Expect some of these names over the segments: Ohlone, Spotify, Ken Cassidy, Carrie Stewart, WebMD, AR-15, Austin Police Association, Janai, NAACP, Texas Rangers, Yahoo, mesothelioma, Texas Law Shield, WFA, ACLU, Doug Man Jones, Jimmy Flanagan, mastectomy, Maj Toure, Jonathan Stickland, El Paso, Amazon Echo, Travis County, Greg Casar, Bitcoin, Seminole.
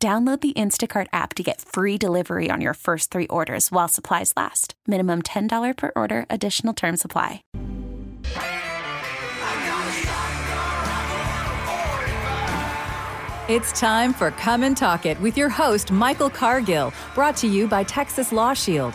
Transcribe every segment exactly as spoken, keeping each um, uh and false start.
Download the Instacart app to get free delivery on your first three orders while supplies last. Minimum ten dollars per order. Additional terms apply. It's time for Come and Talk It with your host, Michael Cargill, brought to you by Texas Law Shield.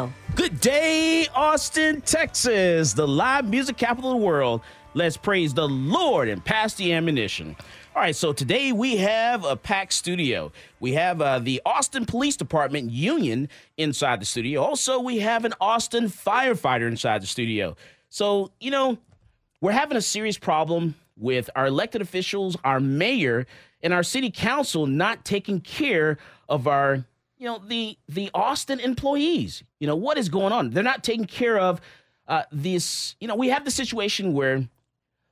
Good day, Austin, Texas, the live music capital of the world. Let's praise the Lord and pass the ammunition. All right, so today we have a packed studio. We have uh, the Austin Police Department union inside the studio. Also, we have an Austin firefighter inside the studio. So, you know, we're having a serious problem with our elected officials, our mayor, and our city council not taking care of our You know, the the Austin employees. You know, what is going on? They're not taking care of uh, this. You know, we have the situation where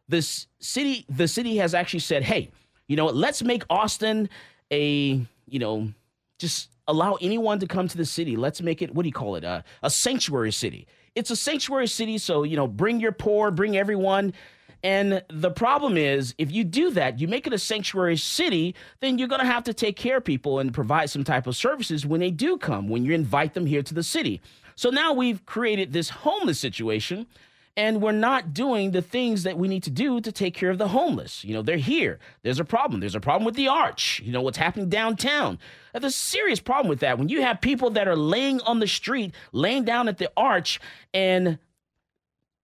this city, the city has actually said, hey, you know, let's make Austin a, you know, just allow anyone to come to the city. Let's make it, what do you call it? Uh, a sanctuary city. It's a sanctuary city. So, you know, bring your poor, bring everyone. And the problem is, if you do that, you make it a sanctuary city, then you're going to have to take care of people and provide some type of services when they do come, when you invite them here to the city. So now we've created this homeless situation, and we're not doing the things that we need to do to take care of the homeless. You know, they're here. There's a problem. There's a problem with the arch. You know, what's happening downtown. There's a serious problem with that. When you have people that are laying on the street, laying down at the arch, and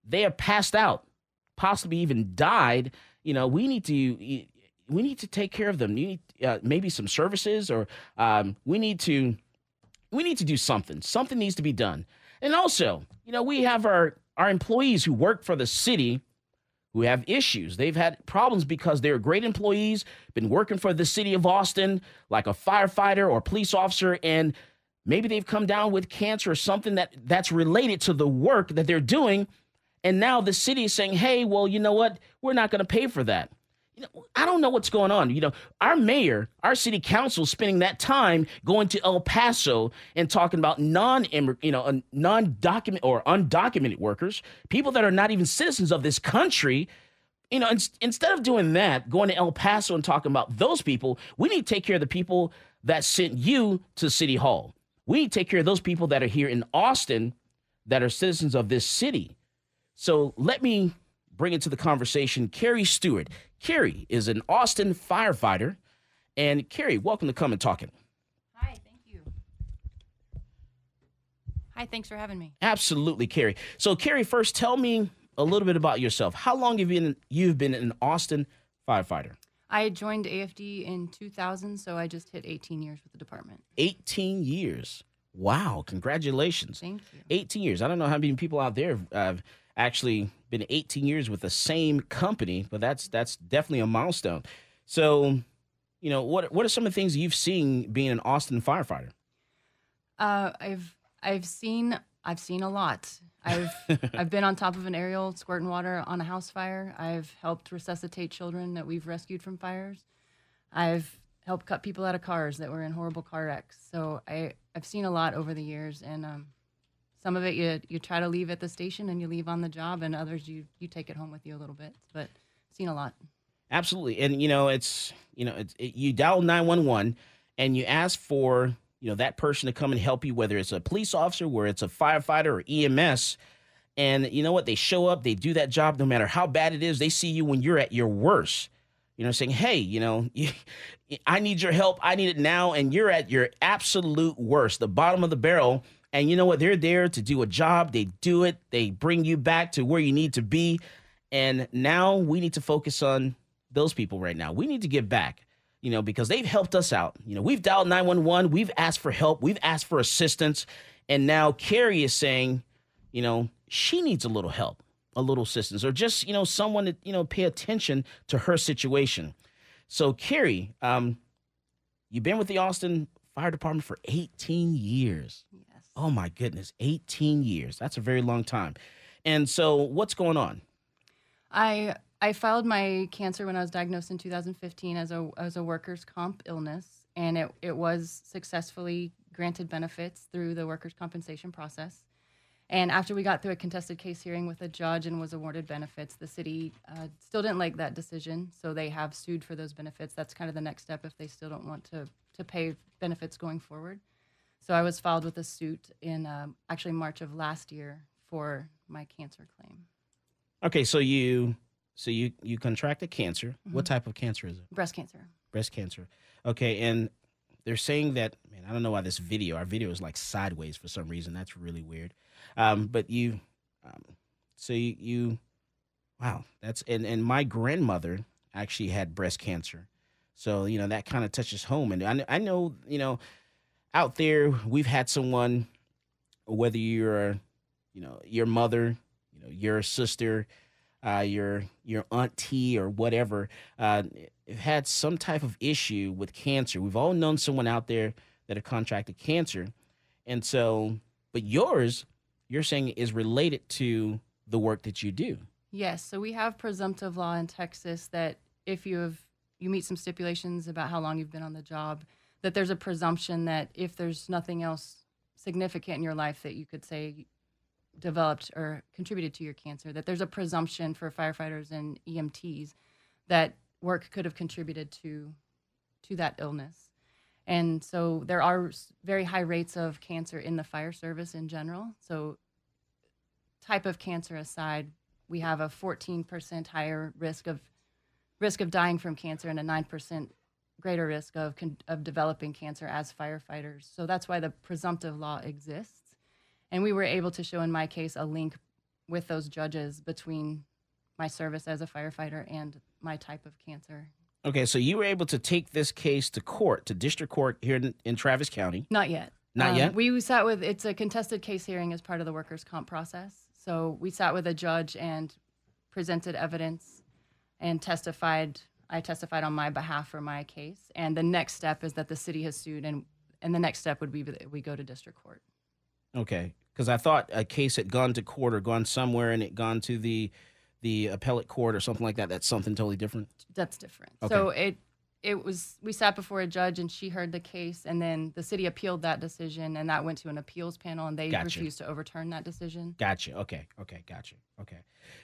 they are passed out, possibly even died, you know, we need to we need to take care of them. You need uh, maybe some services, or um, we need to we need to do something. Something needs to be done. And also, you know, we have our, our employees who work for the city who have issues. They've had problems because they're great employees, been working for the city of Austin, like a firefighter or police officer, and maybe they've come down with cancer or something that, that's related to the work that they're doing. And now the city is saying, hey, well, you know what? We're not going to pay for that. You know, I don't know what's going on. You know, our mayor, our city council spending that time going to El Paso and talking about non you know, non-document or undocumented workers, people that are not even citizens of this country. You know, in, instead of doing that, going to El Paso and talking about those people, we need to take care of the people that sent you to City Hall. We need to take care of those people that are here in Austin that are citizens of this city. So let me bring into the conversation Carrie Stewart. Carrie is an Austin firefighter. And Carrie, welcome to Come and Talk It. Hi, thank you. Hi, thanks for having me. Absolutely, Carrie. So Carrie, first tell me a little bit about yourself. How long have you been, you've been an Austin firefighter? I joined A F D in two thousand, so I just hit eighteen years with the department. eighteen years. Wow, congratulations. Thank you. eighteen years. I don't know how many people out there have uh, actually been eighteen years with the same company, but that's that's definitely a milestone. So, you know, what what are some of the things you've seen being an Austin firefighter? Uh, I've I've seen I've seen a lot. I've I've been on top of an aerial squirting water on a house fire. I've helped resuscitate children that we've rescued from fires. I've helped cut people out of cars that were in horrible car wrecks. So I I've seen a lot over the years, and um some of it you you try to leave at the station and you leave on the job, and others you, you take it home with you a little bit. But seen a lot. Absolutely, and you know it's you know it's, it, you dial nine one one and you ask for you know that person to come and help you, whether it's a police officer, whether it's a firefighter or E M S. And you know what, they show up, they do that job no matter how bad it is. They see you when you're at your worst. you know, saying, hey, you know, you, I need your help. I need it now. And you're at your absolute worst, the bottom of the barrel. And you know what? They're there to do a job. They do it. They bring you back to where you need to be. And now we need to focus on those people right now. We need to give back, you know, because they've helped us out. You know, we've dialed nine one one. We've asked for help. We've asked for assistance. And now Carrie is saying, you know, she needs a little help, a little assistance, or just, you know, someone to, you know, pay attention to her situation. So, Carrie, um, you've been with the Austin Fire Department for eighteen years. Yes. Oh, my goodness, eighteen years. That's a very long time. And so what's going on? I I filed my cancer when I was diagnosed in two thousand fifteen as a as a workers' comp illness, and it, it was successfully granted benefits through the workers' compensation process. And after we got through a contested case hearing with a judge and was awarded benefits, the city uh, still didn't like that decision, so they have sued for those benefits. That's kind of the next step if they still don't want to, to pay benefits going forward. So I was filed with a suit in um, actually March of last year for my cancer claim. Okay, so you so you, you contracted cancer. Mm-hmm. What type of cancer is it? Breast cancer. Breast cancer. Okay, and they're saying that, man, I don't know why this video, our video is like sideways for some reason. That's really weird. Um, but you, um, so you, you, wow, that's, and, and my grandmother actually had breast cancer. So, you know, that kind of touches home. And I, I know, you know, out there, we've had someone, whether you're, you know, your mother, you know, your sister, uh, your, your auntie or whatever, uh, had some type of issue with cancer. We've all known someone out there that have contracted cancer. And so, but yours, you're saying is related to the work that you do. Yes. So we have presumptive law in Texas that if you have, you meet some stipulations about how long you've been on the job, that there's a presumption that if there's nothing else significant in your life that you could say developed or contributed to your cancer, that there's a presumption for firefighters and E M Ts that work could have contributed to, to that illness. And so there are very high rates of cancer in the fire service in general. So type of cancer aside, we have a fourteen percent higher risk of risk of dying from cancer and a nine percent greater risk of of developing cancer as firefighters. So that's why the presumptive law exists. And we were able to show in my case a link with those judges between my service as a firefighter and my type of cancer. Okay, so you were able to take this case to court, to district court here in, in Travis County. Not yet. Not um, yet? We sat with, it's a contested case hearing as part of the workers' comp process. So we sat with a judge and presented evidence and testified. I testified on my behalf for my case. And the next step is that the city has sued, and, and the next step would be that we go to district court. Okay, because I thought a case had gone to court or gone somewhere and it gone to the... the appellate court or something like that. That's something totally different. That's different. Okay. So it it was we sat before a judge and she heard the case, and then the city appealed that decision, and that went to an appeals panel, and they gotcha. refused to overturn that decision. Gotcha. Okay. Okay. Gotcha. Okay.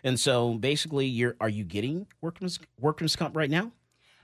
And so basically, you're are you getting workman's workman's comp right now?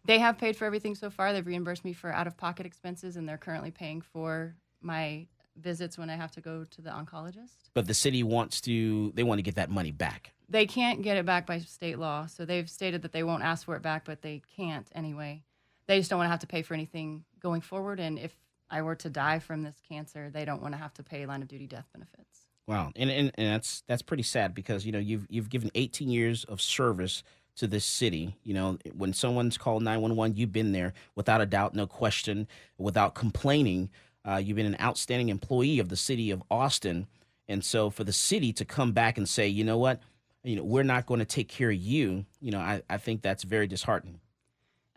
They have paid for everything so far. They've reimbursed me for out of pocket expenses, and they're currently paying for my visits when I have to go to the oncologist. But the city wants to they want to get that money back. They can't get it back by state law, so they've stated that they won't ask for it back, but they can't anyway. They just don't want to have to pay for anything going forward, and if I were to die from this cancer, they don't want to have to pay line-of-duty death benefits. Wow, and, and and that's that's pretty sad because, you know, you've you've given eighteen years of service to this city. You know, when someone's called nine one one, you've been there without a doubt, no question, without complaining. Uh, you've been an outstanding employee of the city of Austin, and so for the city to come back and say, you know what, you know, we're not going to take care of you, you know, I, I think that's very disheartening.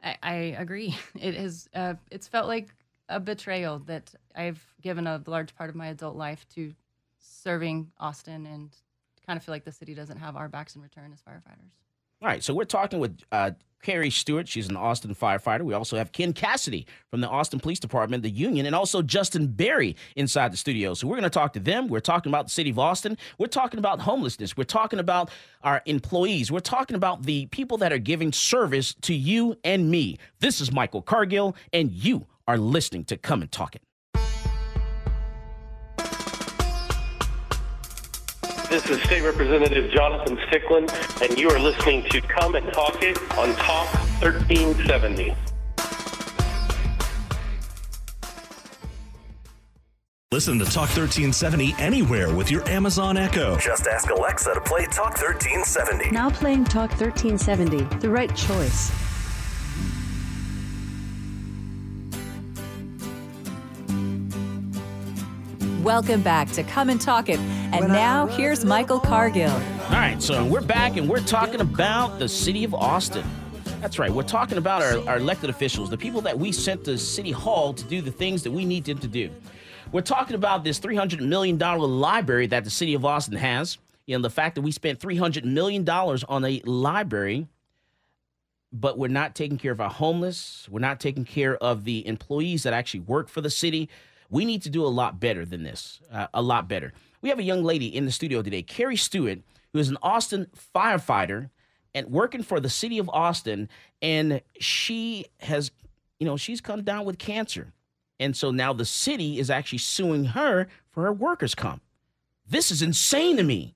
I, I agree. It is, uh, it's felt like a betrayal that I've given a large part of my adult life to serving Austin and kind of feel like the city doesn't have our backs in return as firefighters. All right, so we're talking with uh, Carrie Stewart. She's an Austin firefighter. We also have Ken Cassidy from the Austin Police Department, the union, and also Justin Berry inside the studio. So we're going to talk to them. We're talking about the city of Austin. We're talking about homelessness. We're talking about our employees. We're talking about the people that are giving service to you and me. This is Michael Cargill, and you are listening to Come and Talk It. This is State Representative Jonathan Stickland, and you are listening to Come and Talk It on Talk thirteen seventy. Listen to Talk thirteen seventy anywhere with your Amazon Echo. Just ask Alexa to play Talk thirteen seventy. Now playing Talk thirteen seventy, the right choice. Welcome back to Come and Talk It. And now here's Michael Cargill. All right, so we're back and we're talking about the city of Austin. That's right. We're talking about our, our elected officials, the people that we sent to City Hall to do the things that we need them to do. We're talking about this three hundred million dollars library that the city of Austin has. You know, the fact that we spent three hundred million dollars on a library, but we're not taking care of our homeless. We're not taking care of the employees that actually work for the city. We need to do a lot better than this, uh, a lot better. We have a young lady in the studio today, Carrie Stewart, who is an Austin firefighter and working for the city of Austin. And she has, you know, she's come down with cancer. And so now the city is actually suing her for her workers' comp. This is insane to me.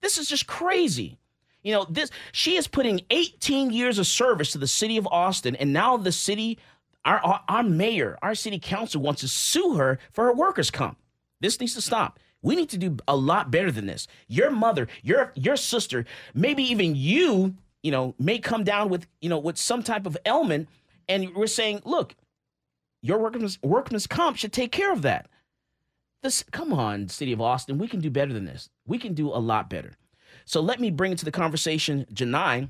This is just crazy. You know, this she is putting eighteen years of service to the city of Austin, and now the city, our, our, our mayor, our city council wants to sue her for her workers' comp. This needs to stop. We need to do a lot better than this. Your mother, your your sister, maybe even you, you know, may come down with, you know, with some type of ailment, and we're saying, look, your workman's, workman's comp should take care of that. This, come on, city of Austin, we can do better than this. We can do a lot better. So let me bring into the conversation Janai.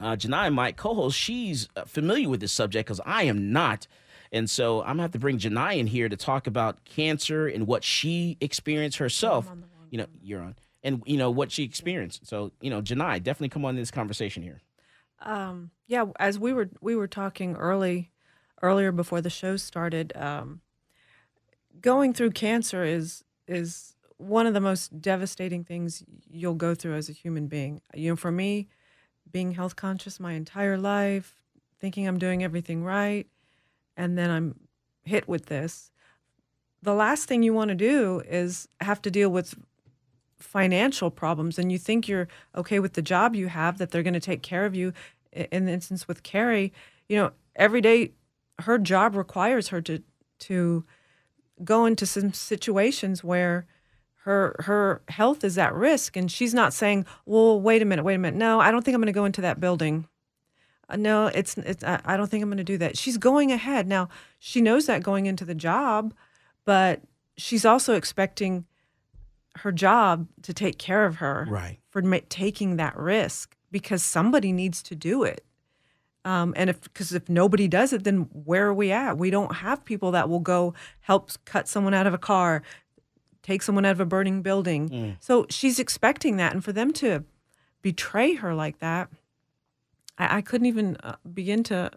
Uh, Janai, my co-host, she's familiar with this subject because I am not. And so I'm going to have to bring Janai in here to talk about cancer and what she experienced herself. You know, you're on. And, you know, what she experienced. So, you know, Janai, definitely come on in this conversation here. Um, yeah, as we were we were talking early. Earlier before the show started, um, going through cancer is is one of the most devastating things you'll go through as a human being. You know, for me, being health conscious my entire life, thinking I'm doing everything right, and then I'm hit with this. The last thing you want to do is have to deal with financial problems, and you think you're okay with the job you have, that they're going to take care of you. In the instance with Carrie, you know, every day, her job requires her to to go into some situations where her her health is at risk, and she's not saying, "Well, wait a minute, wait a minute. No, I don't think I'm going to go into that building. Uh, no, it's it's. I, I don't think I'm going to do that." She's going ahead. Now she knows that going into the job, but she's also expecting her job to take care of her, right? For ma- taking that risk, because somebody needs to do it. Um, and if because if nobody does it, then where are we at? We don't have people that will go help cut someone out of a car, take someone out of a burning building. Mm. So she's expecting that. And for them to betray her like that, I, I couldn't even uh, begin to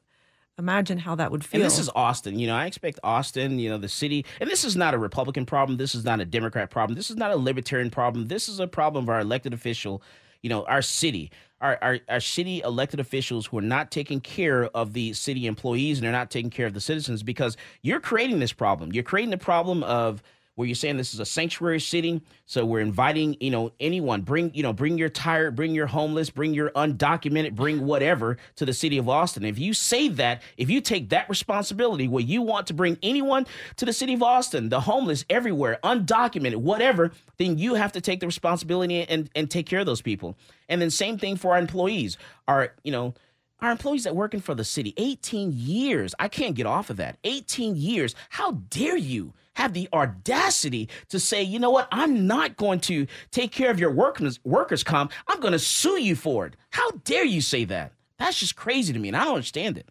imagine how that would feel. And this is Austin. You know, I expect Austin, you know, the city. And this is not a Republican problem. This is not a Democrat problem. This is not a libertarian problem. This is a problem of our elected official, you know, our city. Our, our, our city elected officials who are not taking care of the city employees, and they're not taking care of the citizens, because you're creating this problem. You're creating the problem of where you're saying this is a sanctuary city, so we're inviting, you know, anyone. Bring, you know, bring your tired, bring your homeless, bring your undocumented, bring whatever to the city of Austin. If you say that, if you take that responsibility where you want to bring anyone to the city of Austin, the homeless everywhere, undocumented, whatever, then you have to take the responsibility and, and take care of those people. And then same thing for our employees, our, you know, our employees that working for the city, eighteen years. I can't get off of that. eighteen years. How dare you have the audacity to say, you know what, I'm not going to take care of your workers, workers' comp. I'm going to sue you for it. How dare you say that? That's just crazy to me, and I don't understand it.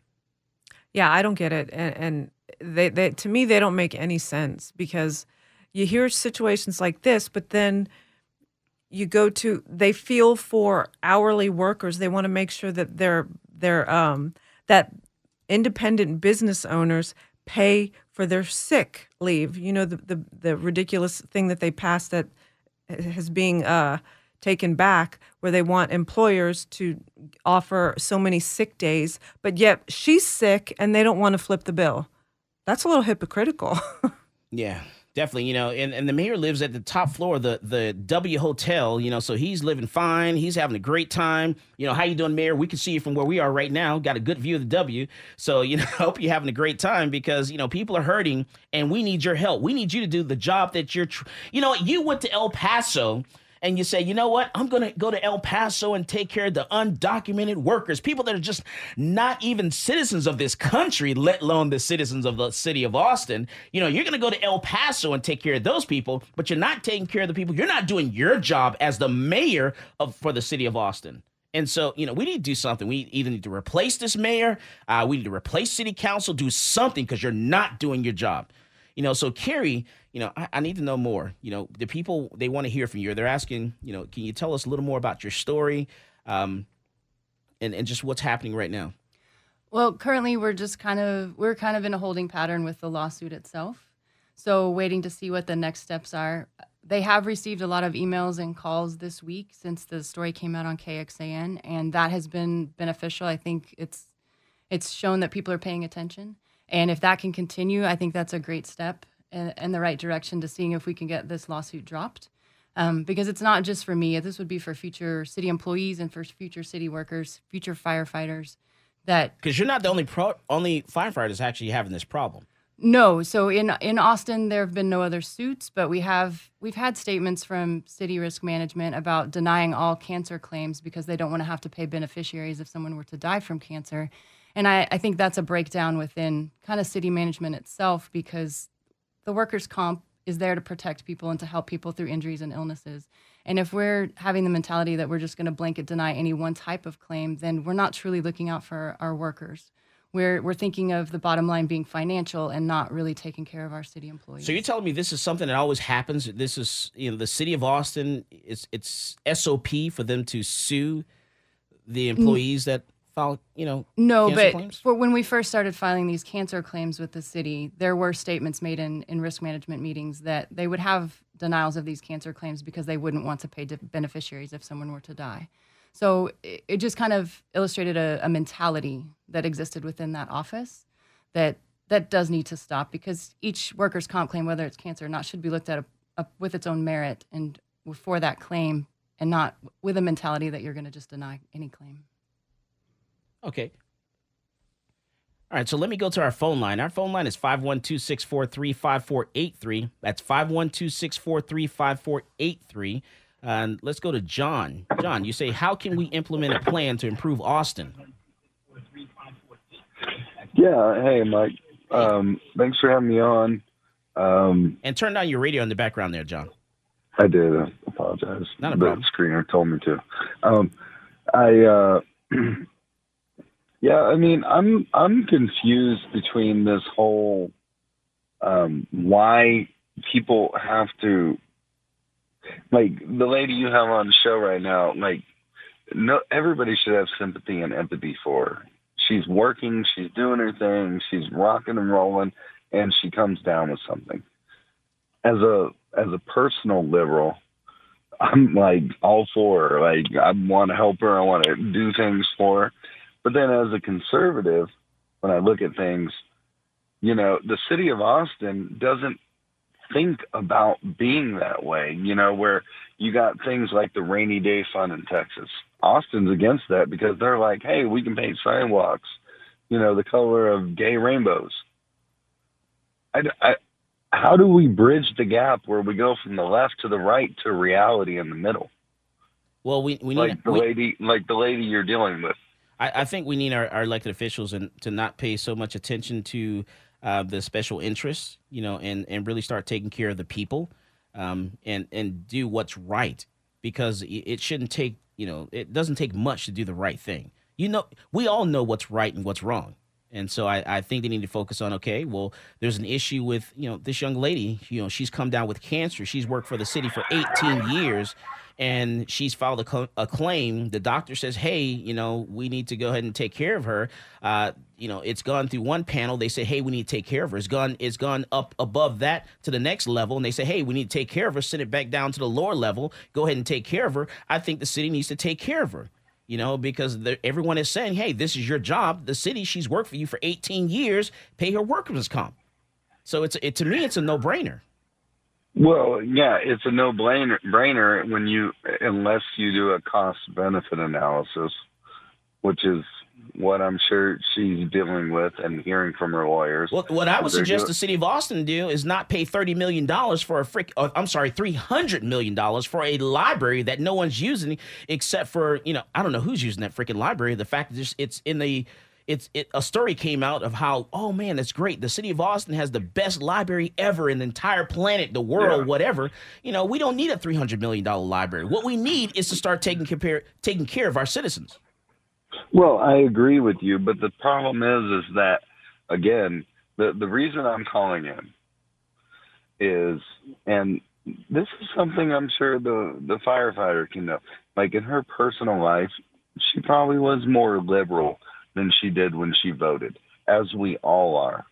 Yeah, I don't get it. And, and they, they, to me, they don't make any sense, because you hear situations like this, but then you go to, they feel for hourly workers. They want to make sure that they're, they're, um, that independent business owners pay for their sick leave. You know, the, the, the ridiculous thing that they passed that is being uh, taken back, where they want employers to offer so many sick days, but yet she's sick and they don't want to flip the bill. That's a little hypocritical. Yeah. Definitely, you know, and, and the mayor lives at the top floor of the, the W Hotel, you know, so he's living fine. He's having a great time. You know, how you doing, Mayor? We can see you from where we are right now. Got a good view of the W. So, you know, I hope you're having a great time because, you know, people are hurting and we need your help. We need you to do the job that you're, tr- you know, you went to El Paso and you say, you know what, I'm going to go to El Paso and take care of the undocumented workers, people that are just not even citizens of this country, let alone the citizens of the city of Austin. You know, you're going to go to El Paso and take care of those people, but you're not taking care of the people. You're not doing your job as the mayor of for the city of Austin. And so, you know, we need to do something. We either need to replace this mayor. Uh, we need to replace city council, do something because you're not doing your job. You know, so Carrie, you know, I, I need to know more. You know, the people, they want to hear from you. They're asking, you know, can you tell us a little more about your story um, and, and just what's happening right now? Well, currently we're just kind of, we're kind of in a holding pattern with the lawsuit itself. So waiting to see what the next steps are. They have received a lot of emails and calls this week since the story came out on K X A N, and that has been beneficial. I think it's it's shown that people are paying attention. And if that can continue, I think that's a great step in, in the right direction to seeing if we can get this lawsuit dropped. Um, because it's not just for me. This would be for future city employees and for future city workers, future firefighters. That Because you're not the only pro- only firefighters actually having this problem. No. So in in Austin, there have been no other suits, but we have we've had statements from city risk management about denying all cancer claims because they don't want to have to pay beneficiaries if someone were to die from cancer. And I, I think that's a breakdown within kind of city management itself because the workers' comp is there to protect people and to help people through injuries and illnesses. And if we're having the mentality that we're just going to blanket deny any one type of claim, then we're not truly looking out for our workers. We're we're thinking of the bottom line being financial and not really taking care of our city employees. So you're telling me this is something that always happens? This is, you know, the city of Austin, it's, it's S O P for them to sue the employees that... File, you know, no, but claims? For when we first started filing these cancer claims with the city, there were statements made in, in risk management meetings that they would have denials of these cancer claims because they wouldn't want to pay beneficiaries if someone were to die. So it, it just kind of illustrated a, a mentality that existed within that office that that does need to stop because each workers' comp claim, whether it's cancer or not, should be looked at a, a, with its own merit and for that claim and not with a mentality that you're going to just deny any claim. Okay. All right, so let me go to our phone line. Our phone line is five one two, six four three, five four eight three. That's five one two, six four three, five four eight three. And let's go to John. John, you say, how can we implement a plan to improve Austin? Yeah, hey, Mike. Um, thanks for having me on. Um, and turn down your radio in the background there, John. I did. I apologize. Not a problem. The screener told me to. Um, I... Uh, Yeah, I mean, I'm I'm confused between this whole um, why people have to, like the lady you have on the show right now, like no, everybody should have sympathy and empathy for her. She's working, she's doing her thing, she's rocking and rolling, and she comes down with something. As a as a personal liberal, I'm like all for her. Like I want to help her, I want to do things for her. But then as a conservative, when I look at things, you know, the city of Austin doesn't think about being that way, you know, where you got things like the rainy day fund in Texas. Austin's against that because they're like, hey, we can paint sidewalks, you know, the color of gay rainbows. I, I, how do we bridge the gap where we go from the left to the right to reality in the middle? Well, we, we need like the we, lady, like the lady you're dealing with. I, I think we need our, our elected officials and to not pay so much attention to uh, the special interests, you know, and, and really start taking care of the people um, and, and do what's right because it shouldn't take, you know, it doesn't take much to do the right thing. You know, we all know what's right and what's wrong. And so I, I think they need to focus on, okay, well, there's an issue with, you know, this young lady, you know, she's come down with cancer. She's worked for the city for eighteen years. And she's filed a, co- a claim. The doctor says, hey, you know, we need to go ahead and take care of her. Uh, you know, it's gone through one panel. They say, hey, we need to take care of her. It's gone, it's gone up above that to the next level. And they say, hey, we need to take care of her. Send it back down to the lower level. Go ahead and take care of her. I think the city needs to take care of her, you know, because everyone is saying, hey, this is your job. The city, she's worked for you for eighteen years. Pay her workers' comp. So it's it, to me, it's a no-brainer. Well, yeah, it's a no-brainer when you, unless you do a cost-benefit analysis, which is what I'm sure she's dealing with and hearing from her lawyers. Well, what I would suggest doing, the city of Austin do is not pay thirty million dollars for a frick. Oh, I'm sorry, three hundred million dollars for a library that no one's using except for, you know, I don't know who's using that freaking library. The fact that it's in the, it's it, a story came out of how, oh man, that's great. The city of Austin has the best library ever in the entire planet, the world, yeah. whatever. You know, we don't need a three hundred million dollars library. What we need is to start taking care, taking care of our citizens. Well, I agree with you, but the problem is, is that, again, the, the reason I'm calling in is, and this is something I'm sure the, the firefighter can know, like in her personal life, she probably was more liberal than she did when she voted, as we all are.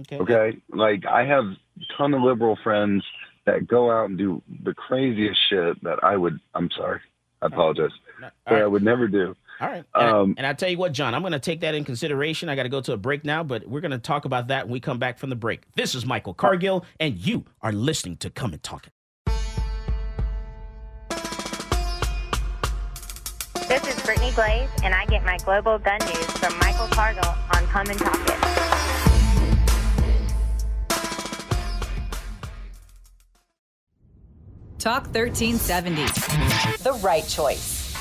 Okay. Okay? Like, I have a ton of liberal friends that go out and do the craziest shit that I would, I'm sorry. I apologize. All but right. I would never do. All right. And, um, I, and I tell you what, John, I'm going to take that in consideration. I got to go to a break now, but we're going to talk about that when we come back from the break. This is Michael Cargill, and you are listening to Come and Talk It. This is Brittany Glaze, and I get my global gun news from Michael Cargill on Come and Talk It. Talk thirteen seventy, the right choice.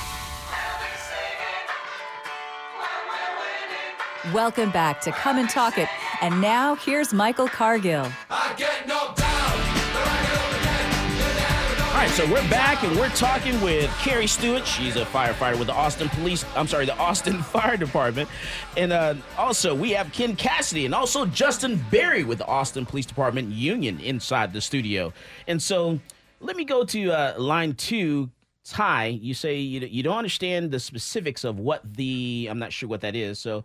Welcome back to Come and Talk It. And now here's Michael Cargill. I get no doubt. All right, so we're back and we're talking with Carrie Stewart. She's a firefighter with the Austin Police, I'm sorry, the Austin Fire Department. And uh, also we have Ken Cassidy and also Justin Berry with the Austin Police Department Union inside the studio. And so... let me go to uh, line two, Ty. You say you, you don't understand the specifics of what the, I'm not sure what that is. So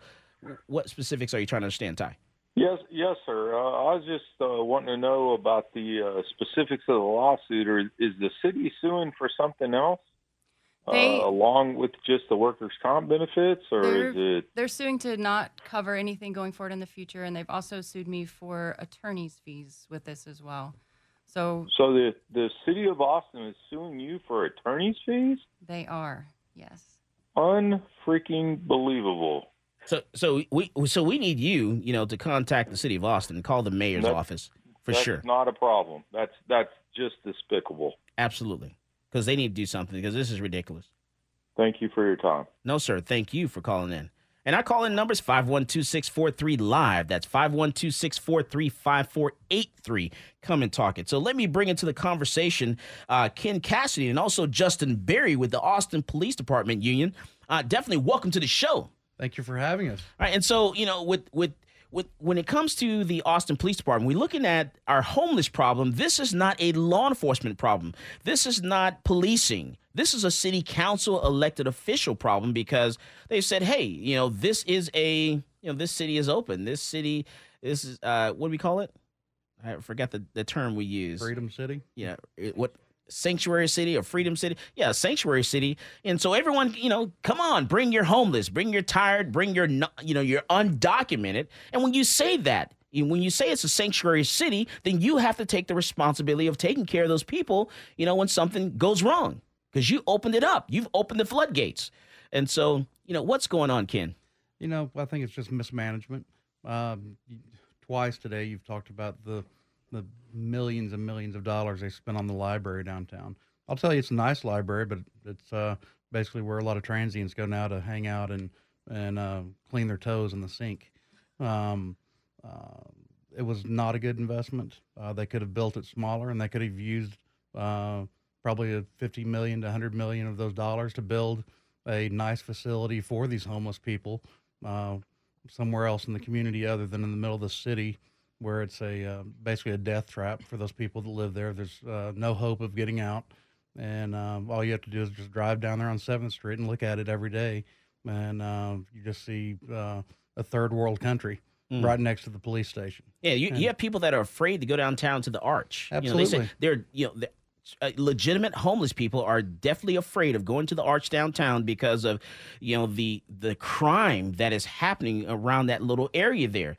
what specifics are you trying to understand, Ty? Yes, yes, sir. Uh, I was just uh, wanting to know about the uh, specifics of the lawsuit. Or is the city suing for something else they, uh, along with just the workers' comp benefits? Or is it? They're suing to not cover anything going forward in the future. And they've also sued me for attorney's fees with this as well. So, so the, the city of Austin is suing you for attorney's fees? They are, yes. Unfreaking believable. So, so we, so we need you, you know, to contact the city of Austin, call the mayor's that's, office for that's sure. That's not a problem. That's that's just despicable. Absolutely, because they need to do something. Because this is ridiculous. Thank you for your time. No, sir. Thank you for calling in. And I call in numbers five one two, six four three, LIVE. That's five one two, six four three, five four eight three. Come and talk it. So let me bring into the conversation uh, Ken Cassidy and also Justin Berry with the Austin Police Department Union. Uh, definitely welcome to the show. Thank you for having us. All right. And so, you know, with, with, with when it comes to the Austin Police Department, we're looking at our homeless problem. This is not a law enforcement problem. This is not policing. This is a city council elected official problem because they said, hey, you know, this is a, you know, this city is open. This city, this is, uh, what do we call it? I forgot the, the term we use. Freedom City? Yeah. It, what, Sanctuary City or Freedom City? Yeah, Sanctuary City. And so everyone, you know, come on, bring your homeless, bring your tired, bring your, you know, your undocumented. And when you say that, when you say it's a sanctuary city, then you have to take the responsibility of taking care of those people, you know, when something goes wrong. Because you opened it up. You've opened the floodgates. And so, you know, what's going on, Ken? You know, I think it's just mismanagement. Um, twice today you've talked about the the millions and millions of dollars they spent on the library downtown. I'll tell you, it's a nice library, but it's uh, basically where a lot of transients go now to hang out and, and uh, clean their toes in the sink. Um, uh, it was not a good investment. Uh, they could have built it smaller, and they could have used uh, – probably a fifty million to one hundred million of those dollars to build a nice facility for these homeless people uh, somewhere else in the community other than in the middle of the city where it's a uh, basically a death trap for those people that live there. There's uh, no hope of getting out. And uh, all you have to do is just drive down there on seventh street and look at it every day. And uh, you just see uh, a third world country. Mm. Right next to the police station. Yeah, you, and, you have people that are afraid to go downtown to the Arch. Absolutely. You know, they say they're, you know, they're, Uh, legitimate homeless people are definitely afraid of going to the Arch downtown because of, you know, the the crime that is happening around that little area there.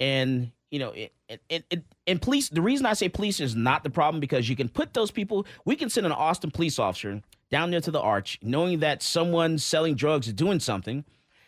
And, you know, it, and, and, and police, the reason I say police is not the problem, because you can put those people, we can send an Austin police officer down there to the arch, knowing that someone selling drugs is doing something,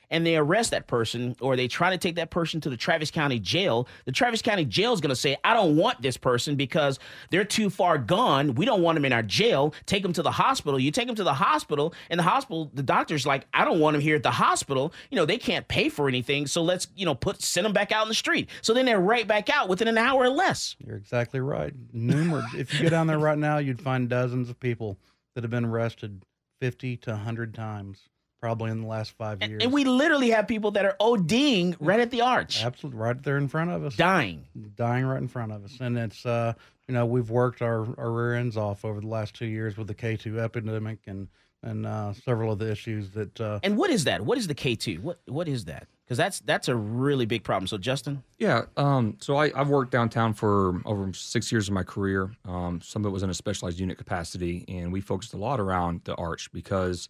and they arrest that person, or they try to take that person to the Travis County jail. The Travis County jail is going to say, I don't want this person because they're too far gone. We don't want them in our jail. Take them to the hospital. You take them to the hospital, and the hospital, the doctor's like, I don't want them here at the hospital. You know, they can't pay for anything, so let's, you know, put send them back out in the street. So then they're right back out within an hour or less. You're exactly right. Numerous. If you go down there right now, you'd find dozens of people that have been arrested fifty to one hundred times. Probably in the last five years. And, and we literally have people that are ODing right at the arch. Absolutely, right there in front of us. Dying. Dying right in front of us. And it's, uh, you know, we've worked our, our rear ends off over the last two years with the K two epidemic and and uh, several of the issues that... Uh, and what is that? What is the K two? What What is that? Because that's, that's a really big problem. So, Justin? Yeah, um, so I, I've worked downtown for over six years of my career. Um, some of it was in a specialized unit capacity, and we focused a lot around the arch because...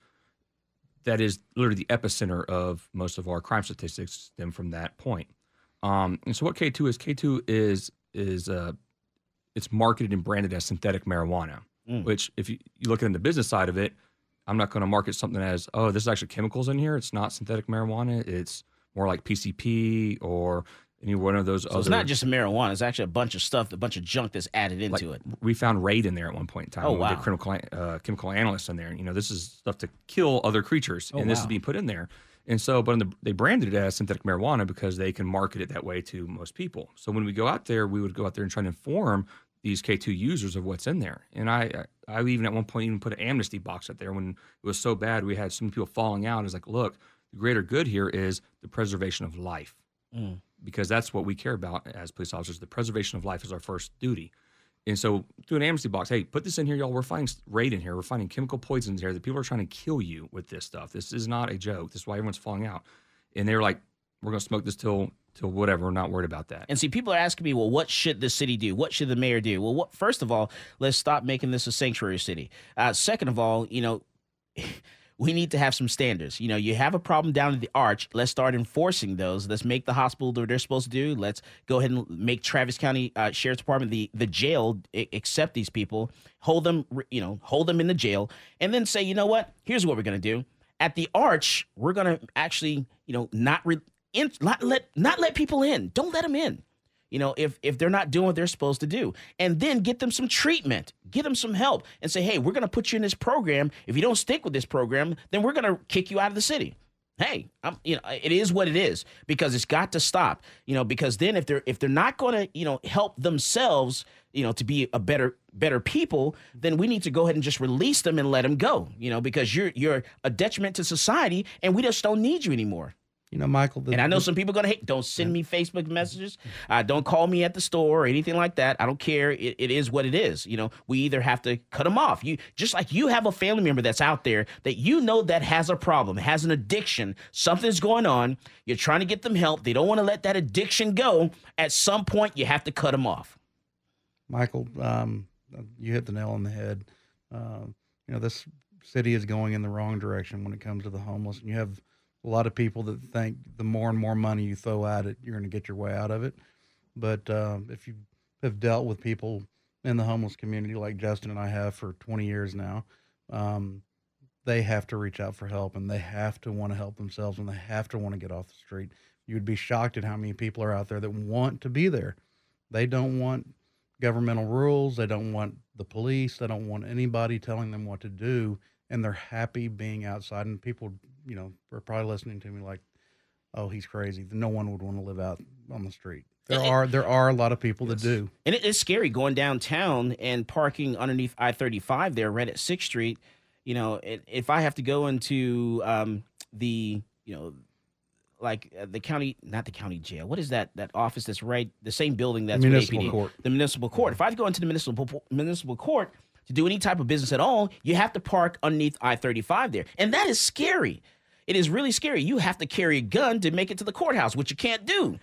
that is literally the epicenter of most of our crime statistics stem from that point. Um, and so what K two is, K two is, is uh, it's marketed and branded as synthetic marijuana, mm. which if you, you look at the business side of it, I'm not going to market something as, oh, this is actually chemicals in here. It's not synthetic marijuana. It's more like P C P or any one of those so other. It's not just marijuana. It's actually a bunch of stuff, a bunch of junk that's added into like, it. We found Raid in there at one point in time. Oh, wow. We did chemical, uh, chemical analysts in there. You know, this is stuff to kill other creatures, oh, and this wow. is being put in there. And so, but in the, they branded it as synthetic marijuana because they can market it that way to most people. So when we go out there, we would go out there and try to inform these K two users of what's in there. And I, I, I even at one point even put an amnesty box out there when it was so bad. We had so many people falling out. It's like, look, the greater good here is the preservation of life. Mm. Because that's what we care about as police officers. The preservation of life is our first duty. And so through an amnesty box, hey, put this in here, y'all. We're finding Raid in here. We're finding chemical poisons here that people are trying to kill you with this stuff. This is not a joke. This is why everyone's falling out. And they were like, we're going to smoke this till till whatever. We're not worried about that. And see, people are asking me, well, what should the city do? What should the mayor do? Well, what, first of all, let's stop making this a sanctuary city. Uh, second of all, you know... we need to have some standards. You know, you have a problem down at the arch. Let's start enforcing those. Let's make the hospital do what they're supposed to do. Let's go ahead and make Travis County uh, Sheriff's Department, the, the jail, I- accept these people, hold them, you know, hold them in the jail, and then say, you know what, here's what we're going to do. At the arch, we're going to actually, you know, not, re- in- not, let, not let people in. Don't let them in. You know, if if they're not doing what they're supposed to do, and then get them some treatment, get them some help, and say, hey, we're going to put you in this program. If you don't stick with this program, then we're going to kick you out of the city. Hey, I'm, you know, it is what it is, because it's got to stop, you know, because then if they're if they're not going to, you know, help themselves, you know, to be a better better people, then we need to go ahead and just release them and let them go, you know, because you're you're a detriment to society and we just don't need you anymore. You know, Michael. The, and I know some people are going to hate. Don't send me Facebook messages. Uh, don't call me at the store or anything like that. I don't care. It, it is what it is. You know, we either have to cut them off. You just like you have a family member that's out there that you know that has a problem, has an addiction. Something's going on. You're trying to get them help. They don't want to let that addiction go. At some point, you have to cut them off. Michael, um, you hit the nail on the head. Uh, you know, this city is going in the wrong direction when it comes to the homeless, and you have a lot of people that think the more and more money you throw at it, you're going to get your way out of it. But uh, if you have dealt with people in the homeless community like Justin and I have for twenty years now, um, they have to reach out for help, and they have to want to help themselves, and they have to want to get off the street. You would be shocked at how many people are out there that want to be there. They don't want governmental rules. They don't want the police. They don't want anybody telling them what to do. And they're happy being outside, and people, you know, are probably listening to me like, "Oh, he's crazy. No one would want to live out on the street." There and, are there are a lot of people yes. that do, and it, it's scary going downtown and parking underneath I thirty-five there, right at Sixth Street. You know, it, if I have to go into um, the, you know, like uh, the county, not the county jail. What is that? That office that's right, the same building that's the municipal A P D, court. The municipal court. If I have to go into the municipal municipal court. To do any type of business at all, you have to park underneath I thirty-five there. And that is scary. It is really scary. You have to carry a gun to make it to the courthouse, which you can't do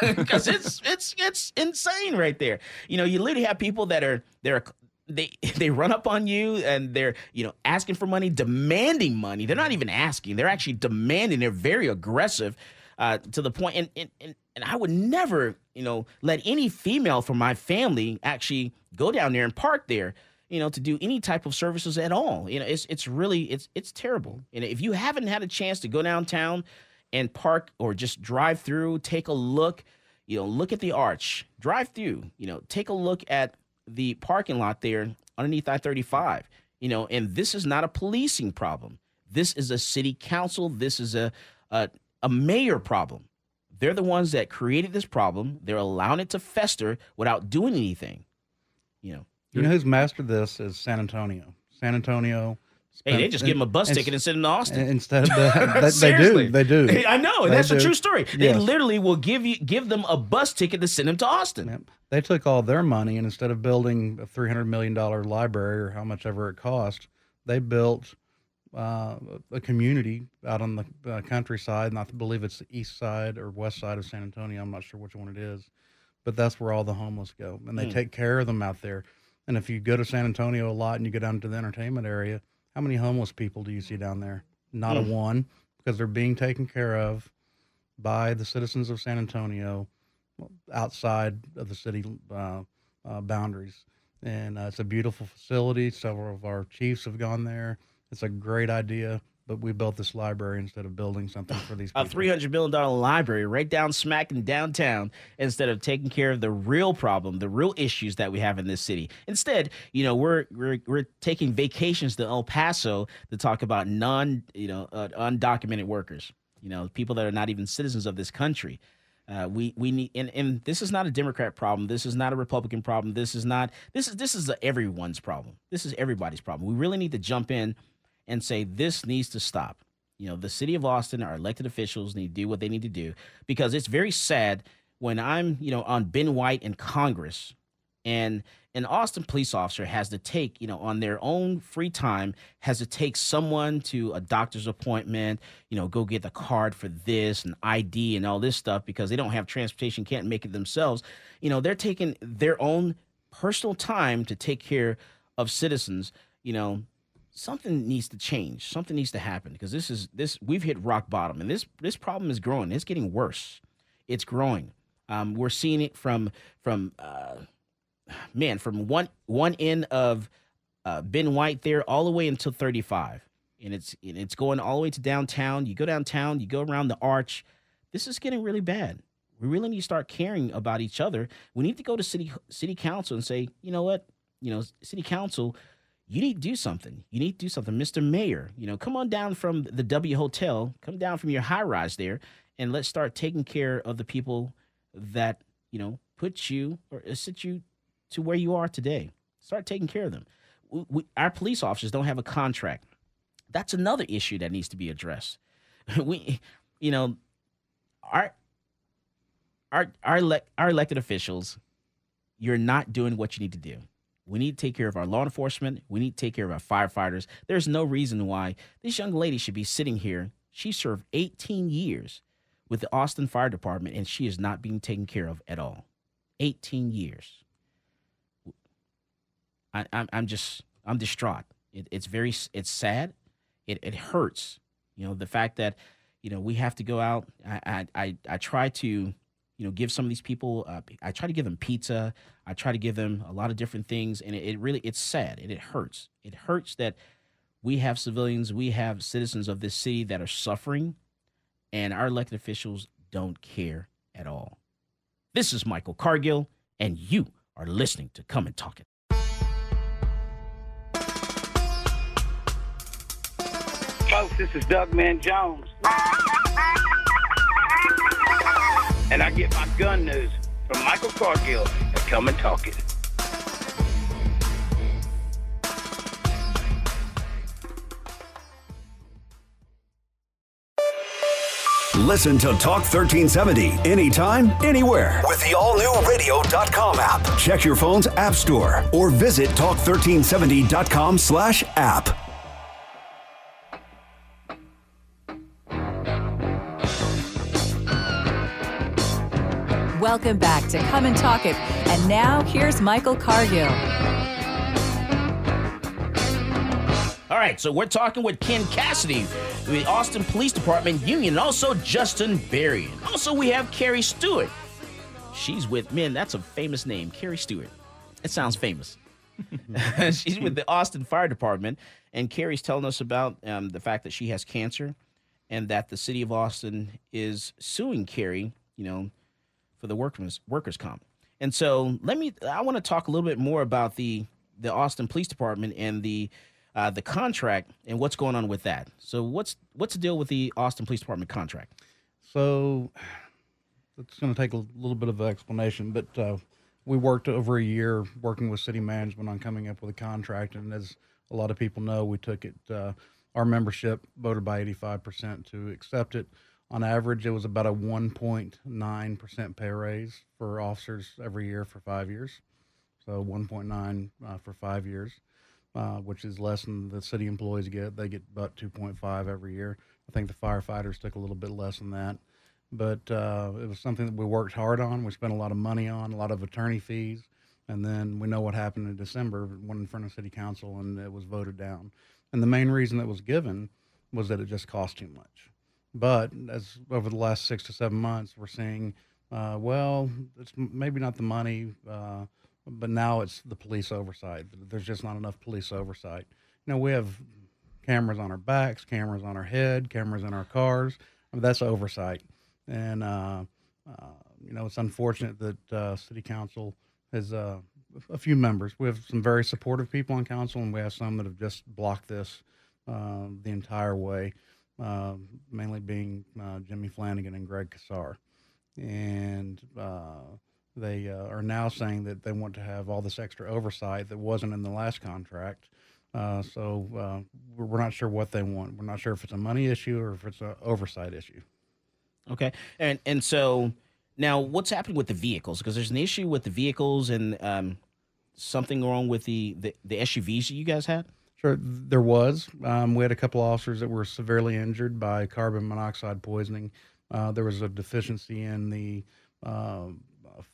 because it's it's it's insane right there. You know, you literally have people that are they're they they run up on you and they're, you know, asking for money, demanding money. They're not even asking. They're actually demanding. They're very aggressive uh, to the point. And, and, and And I would never, you know, let any female from my family actually go down there and park there, you know, to do any type of services at all. You know, it's it's really, it's it's terrible. And if you haven't had a chance to go downtown and park or just drive through, take a look, you know, look at the arch, drive through, you know, take a look at the parking lot there underneath I thirty-five, you know, and this is not a policing problem. This is a city council. This is a a, a mayor problem. They're the ones that created this problem. They're allowing it to fester without doing anything. You know, you know who's mastered this is San Antonio. San Antonio. Spent, hey, they just and, give them a bus and, ticket and send them to Austin. Instead of that, that they do. They do. Hey, I know. And they that's do. a true story. They yes. literally will give you give them a bus ticket to send them to Austin. Yep. They took all their money, and instead of building a three hundred million dollars library or how much ever it cost, they built Uh, a community out on the uh, countryside, and I believe it's the east side or west side of San Antonio. I'm not sure which one it is, but that's where all the homeless go, and they mm. take care of them out there. And if you go to San Antonio a lot and you go down to the entertainment area, how many homeless people do you see down there? Not mm. a one, because they're being taken care of by the citizens of San Antonio outside of the city uh, uh, boundaries. And uh, it's a beautiful facility. Several of our chiefs have gone there. It's a great idea, but we built this library instead of building something for these people. A three hundred million dollars library right down smack in downtown instead of taking care of the real problem, the real issues that we have in this city. Instead, you know, we're we're, we're taking vacations to El Paso to talk about non, you know, uh, undocumented workers, you know, people that are not even citizens of this country. Uh, we we need, and, and this is not a Democrat problem. This is not a Republican problem. This is not, this is, this is a everyone's problem. This is everybody's problem. We really need to jump in and say this needs to stop. You know, the city of Austin, our elected officials need to do what they need to do, because it's very sad when I'm, you know, on Ben White in Congress, and an Austin police officer has to take, you know, on their own free time, has to take someone to a doctor's appointment, you know, go get the card for this and I D and all this stuff because they don't have transportation, can't make it themselves. You know, they're taking their own personal time to take care of citizens, you know. Something needs to change. Something needs to happen, because this is this we've hit rock bottom, and this this problem is growing. It's getting worse. It's growing. Um, we're seeing it from from uh, man from one one end of uh, Ben White there all the way until thirty-five, and it's and it's going all the way to downtown. You go downtown, you go around the arch. This is getting really bad. We really need to start caring about each other. We need to go to city city council and say, you know what, you know, city council. You need to do something. You need to do something. Mister Mayor, you know, come on down from the W Hotel, come down from your high rise there, and let's start taking care of the people that, you know, put you or sit you to where you are today. Start taking care of them. We, we, our police officers don't have a contract. That's another issue that needs to be addressed. We, you know, our, our, our, elect, our elected officials, you're not doing what you need to do. We need to take care of our law enforcement. We need to take care of our firefighters. There's no reason why this young lady should be sitting here. She served eighteen years with the Austin Fire Department, and she is not being taken care of at all. eighteen years. I, I'm, I'm just, I'm distraught. It, it's very, it's sad. It, it hurts. You know, the fact that, you know, we have to go out. I, I, I, I try to. You know, give some of these people, uh, I try to give them pizza. I try to give them a lot of different things. And it, it really, it's sad. And it hurts. It hurts that we have civilians, we have citizens of this city that are suffering, and our elected officials don't care at all. This is Michael Cargill, and you are listening to Come and Talk It. Folks, this is Doug Man Jones. And I get my gun news from Michael Cargill and Come and Talk It. Listen to Talk thirteen seventy anytime, anywhere with the all-new radio dot com app. Check your phone's app store or visit talk thirteen seventy dot com slash app. Welcome back to Come and Talk It. And now, here's Michael Cargill. All right, so we're talking with Ken Cassidy, the Austin Police Department Union, and also Justin Berry. And also, we have Carrie Stewart. She's with, man, that's a famous name, Carrie Stewart. It sounds famous. She's with the Austin Fire Department, and Carrie's telling us about um, the fact that she has cancer and that the city of Austin is suing Carrie, you know, for the workers, workers' comp. And so let me, I want to talk a little bit more about the, the Austin Police Department and the Uh, the contract and what's going on with that. So what's what's the deal with the Austin Police Department contract? So it's going to take a little bit of an explanation, but uh, we worked over a year working with city management on coming up with a contract, and as a lot of people know, we took it, uh, our membership voted by eighty-five percent to accept it. On average, it was about a one point nine percent pay raise for officers every year for five years. So one point nine uh, for five years. Uh, which is less than the city employees get. They get about two point five every year. I think the firefighters took a little bit less than that. But uh, it was something that we worked hard on. We spent a lot of money on, a lot of attorney fees. And then we know what happened in December, went in front of city council, and it was voted down. And the main reason that was given was that it just cost too much. But as over the last six to seven months, we're seeing, uh, well, it's maybe not the money, uh, but now it's the police oversight. There's just not enough police oversight. You know, we have cameras on our backs, cameras on our head, cameras in our cars. I mean, that's oversight. And, uh, uh, you know, it's unfortunate that uh, city council has uh, a few members. We have some very supportive people on council, and we have some that have just blocked this uh, the entire way, uh, mainly being uh, Jimmy Flanagan and Greg Casar. And uh They uh, are now saying that they want to have all this extra oversight that wasn't in the last contract. Uh, so uh, we're not sure what they want. We're not sure if it's a money issue or if it's an oversight issue. Okay. And and so now what's happening with the vehicles? Because there's an issue with the vehicles and um, something wrong with the, the, the S U Vs that you guys had? Sure, there was. Um, we had a couple officers that were severely injured by carbon monoxide poisoning. Uh, there was a deficiency in the uh, –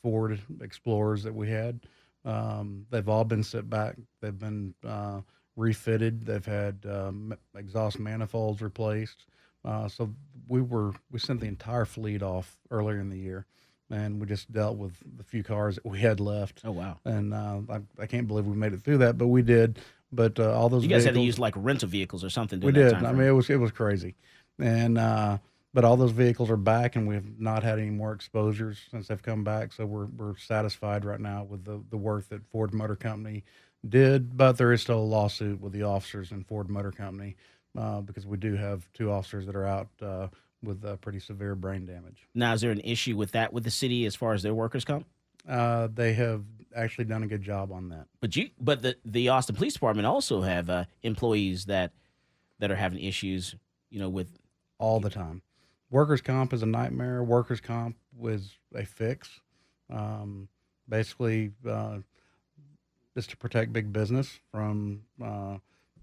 Ford Explorers that we had. Um, they've all been set back. They've been uh, refitted. They've had um, exhaust manifolds replaced. Uh, so we were we sent the entire fleet off earlier in the year, and we just dealt with the few cars that we had left. Oh wow! And uh, I, I can't believe we made it through that, but we did. But uh, all those you guys vehicles, had to use like rental vehicles or something. We did. That time I mean, it was it was crazy, and. Uh, But all those vehicles are back, and we have not had any more exposures since they've come back. So we're we're satisfied right now with the, the work that Ford Motor Company did. But there is still a lawsuit with the officers and Ford Motor Company uh, because we do have two officers that are out uh, with uh, pretty severe brain damage. Now, is there an issue with that with the city as far as their workers come? Uh, they have actually done a good job on that. But you, but the, the Austin Police Department also have uh, employees that that are having issues, you know, with all the time. Workers' comp is a nightmare. Workers' comp was a fix. Um, basically, uh, just to protect big business from uh,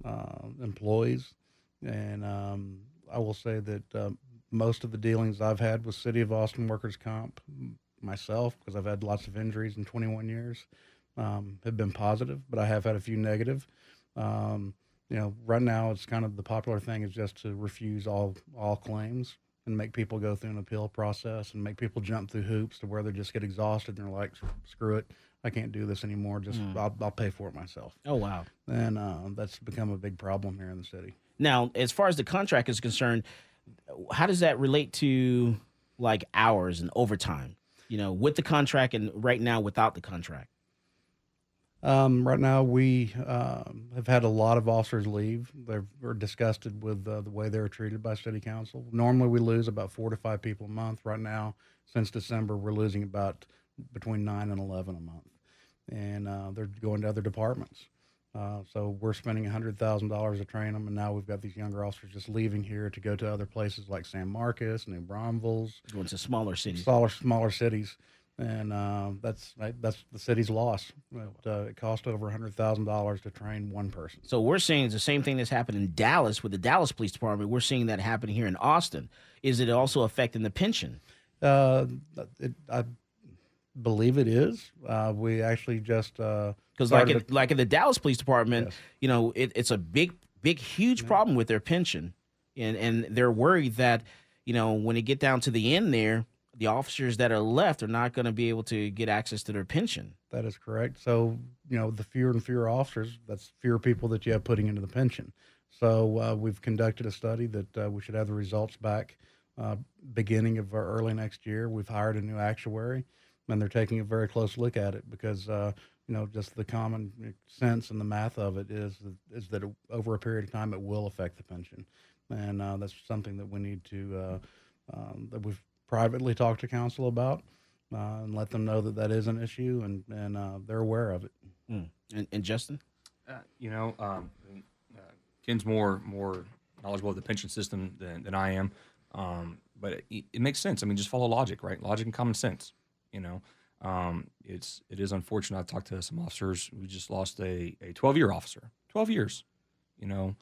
uh, employees. And um, I will say that uh, most of the dealings I've had with City of Austin workers' comp, myself, because I've had lots of injuries in twenty-one years, um, have been positive, but I have had a few negative. Um, you know, right now it's kind of the popular thing is just to refuse all all claims. And make people go through an appeal process and make people jump through hoops to where they just get exhausted and they're like, screw it, I can't do this anymore. Just mm. I'll, I'll pay for it myself. Oh, wow. And uh, that's become a big problem here in the city. Now, as far as the contract is concerned, how does that relate to like hours and overtime, you know, with the contract and right now without the contract? Um, right now, we uh, have had a lot of officers leave. They're disgusted with uh, the way they're treated by city council. Normally, we lose about four to five people a month. Right now, since December, we're losing about between nine and eleven a month. And uh, they're going to other departments. Uh, so we're spending one hundred thousand dollars to train them, and now we've got these younger officers just leaving here to go to other places like San Marcos, New Braunfels. Going to smaller cities. Smaller, smaller cities. And uh, that's that's the city's loss. It, uh, it cost over one hundred thousand dollars to train one person. So we're seeing the same thing that's happened in Dallas with the Dallas Police Department. We're seeing that happen here in Austin. Is it also affecting the pension? Uh, it, I believe it is. Uh, we actually just because uh, like it, like in the Dallas Police Department, yes. You know, it, it's a big big, huge yeah. problem with their pension. And and they're worried that, you know, when it get down to the end there, the officers that are left are not going to be able to get access to their pension. That is correct. So, you know, the fewer and fewer officers, that's fewer people that you have putting into the pension. So uh, we've conducted a study that uh, we should have the results back uh, beginning of early next year. We've hired a new actuary, and they're taking a very close look at it because, uh, you know, just the common sense and the math of it is, is that over a period of time it will affect the pension. And uh, that's something that we need to, uh, um, that we've privately talked to council about uh, and let them know that that is an issue, and, and uh, they're aware of it. Mm. And, and Justin? Uh, you know, um, uh, Ken's more more knowledgeable of the pension system than, than I am, um, but it, it makes sense. I mean, just follow logic, right? Logic and common sense, you know. Um, it's, it is unfortunate. I talked to some officers. We just lost a, a twelve-year officer, twelve years, you know.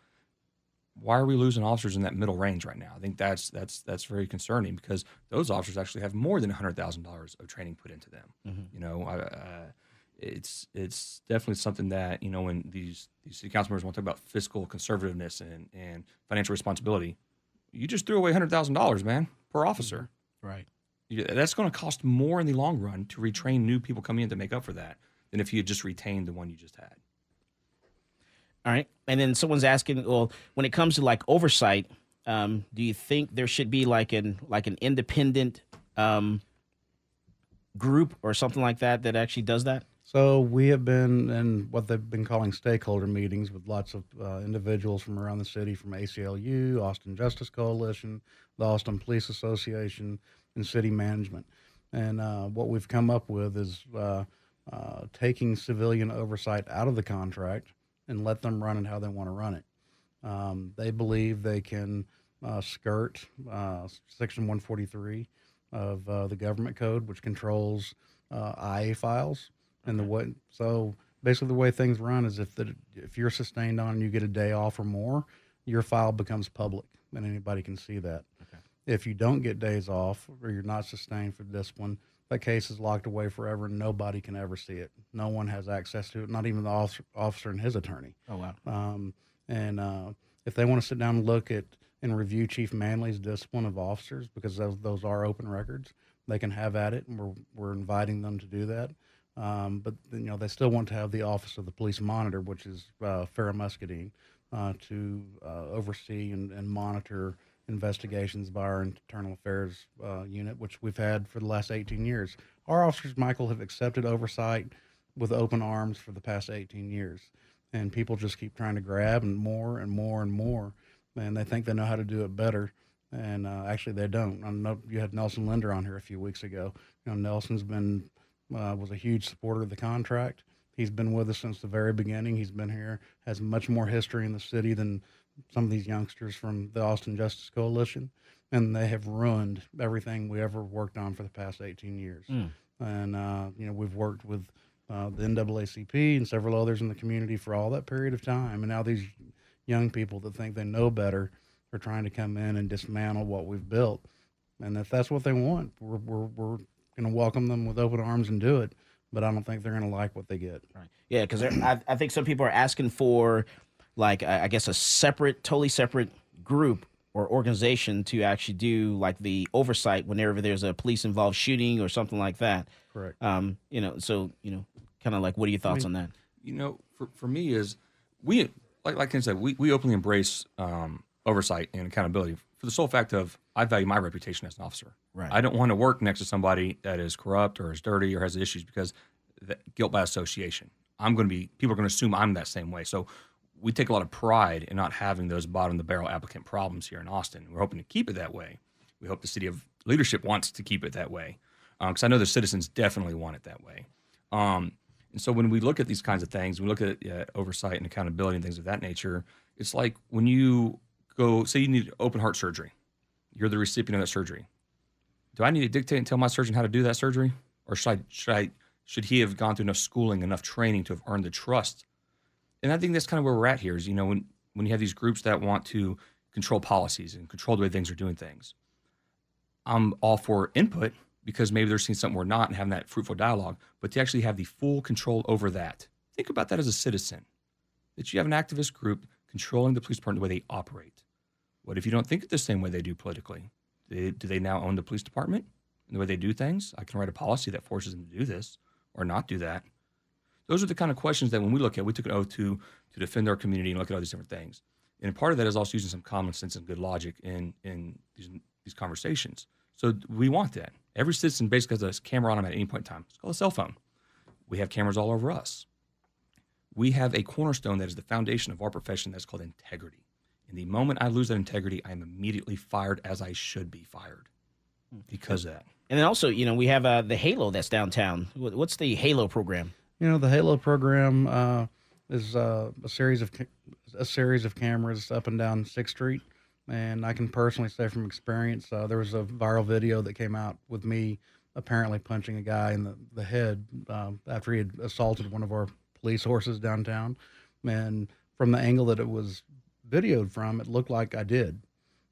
Why are we losing officers in that middle range right now? I think that's that's that's very concerning because those officers actually have more than a hundred thousand dollars of training put into them. Mm-hmm. You know, I, uh, it's it's definitely something that, you know, when these these city council members want to talk about fiscal conservativeness and, and financial responsibility, you just threw away a hundred thousand dollars, man, per officer. Right. You, that's going to cost more in the long run to retrain new people coming in to make up for that than if you had just retained the one you just had. All right. And then someone's asking, well, when it comes to like oversight, um, do you think there should be like an like an independent um, group or something like that that actually does that? So we have been in what they've been calling stakeholder meetings with lots of uh, individuals from around the city, from A C L U, Austin Justice Coalition, the Austin Police Association, and city management. And uh, what we've come up with is uh, uh, taking civilian oversight out of the contract and let them run it how they want to run it. Um, they believe they can uh, skirt uh, Section one forty-three of uh, the government code, which controls uh, I A files. And the way, so basically the way things run is if the, if you're sustained on and you get a day off or more, your file becomes public and anybody can see that. Okay. If you don't get days off or you're not sustained for discipline, that case is locked away forever, and nobody can ever see it. No one has access to it, not even the officer, officer and his attorney. Oh, wow. Um, and uh, if they want to sit down and look at and review Chief Manley's discipline of officers, because those, those are open records, they can have at it, and we're, we're inviting them to do that. Um, but, you know, they still want to have the Office of the Police Monitor, which is uh, Farrah Muscadine, uh, to uh, oversee and, and monitor investigations by our internal affairs uh, unit, which we've had for the last eighteen years. Our officers, Michael, have accepted oversight with open arms for the past eighteen years, and people just keep trying to grab and more and more and more, and they think they know how to do it better, and uh, actually they don't. I know you had Nelson Linder on here a few weeks ago. You know, Nelson's been uh, was a huge supporter of the contract. He's been with us since the very beginning. He's been here, has much more history in the city than some of these youngsters from the Austin Justice Coalition, and they have ruined everything we ever worked on for the past eighteen years. Mm. And, uh, you know, we've worked with uh, the N double A C P and several others in the community for all that period of time. And now these young people that think they know better are trying to come in and dismantle what we've built. And if that's what they want, we're, we're, we're going to welcome them with open arms and do it. But I don't think they're going to like what they get. Right. Yeah, because I, I think some people are asking for, like, I guess a separate, totally separate group or organization to actually do like the oversight whenever there's a police-involved shooting or something like that. Correct. Um, you know, so, you know, kind of like, what are your thoughts I mean, on that? You know, for, for me is we, like like Ken said, we, we openly embrace um, oversight and accountability for the sole fact of I value my reputation as an officer. Right. I don't want to work next to somebody that is corrupt or is dirty or has issues because that guilt by association. I'm going to be, people are going to assume I'm that same way. So we take a lot of pride in not having those bottom-of-the-barrel applicant problems here in Austin. We're hoping to keep it that way. We hope the city of leadership wants to keep it that way, because um, I know the citizens definitely want it that way. Um, and so when we look at these kinds of things, we look at uh, oversight and accountability and things of that nature, it's like when you go, say you need open-heart surgery. You're the recipient of that surgery. Do I need to dictate and tell my surgeon how to do that surgery? Or should, I, should, I, should he have gone through enough schooling, enough training to have earned the trust? And I think that's kind of where we're at here is, you know, when, when you have these groups that want to control policies and control the way things are doing things, I'm all for input because maybe they're seeing something we're not and having that fruitful dialogue, but to actually have the full control over that. Think about that as a citizen, that you have an activist group controlling the police department, the way they operate. What if you don't think the same way they do politically? Do they, do they now own the police department and the way they do things? I can write a policy that forces them to do this or not do that. Those are the kind of questions that when we look at, we took an oath to to defend our community and look at all these different things. And part of that is also using some common sense and good logic in in these, these conversations. So we want that. Every citizen basically has a camera on them at any point in time. It's called a cell phone. We have cameras all over us. We have a cornerstone that is the foundation of our profession that's called integrity. And the moment I lose that integrity, I am immediately fired, as I should be fired because of that. And then also, you know, we have uh, the Halo that's downtown. What's the Halo program? You know, the Halo program uh, is uh, a series of a series of cameras up and down sixth street, and I can personally say from experience, uh, there was a viral video that came out with me apparently punching a guy in the, the head uh, after he had assaulted one of our police horses downtown, and from the angle that it was videoed from, it looked like I did,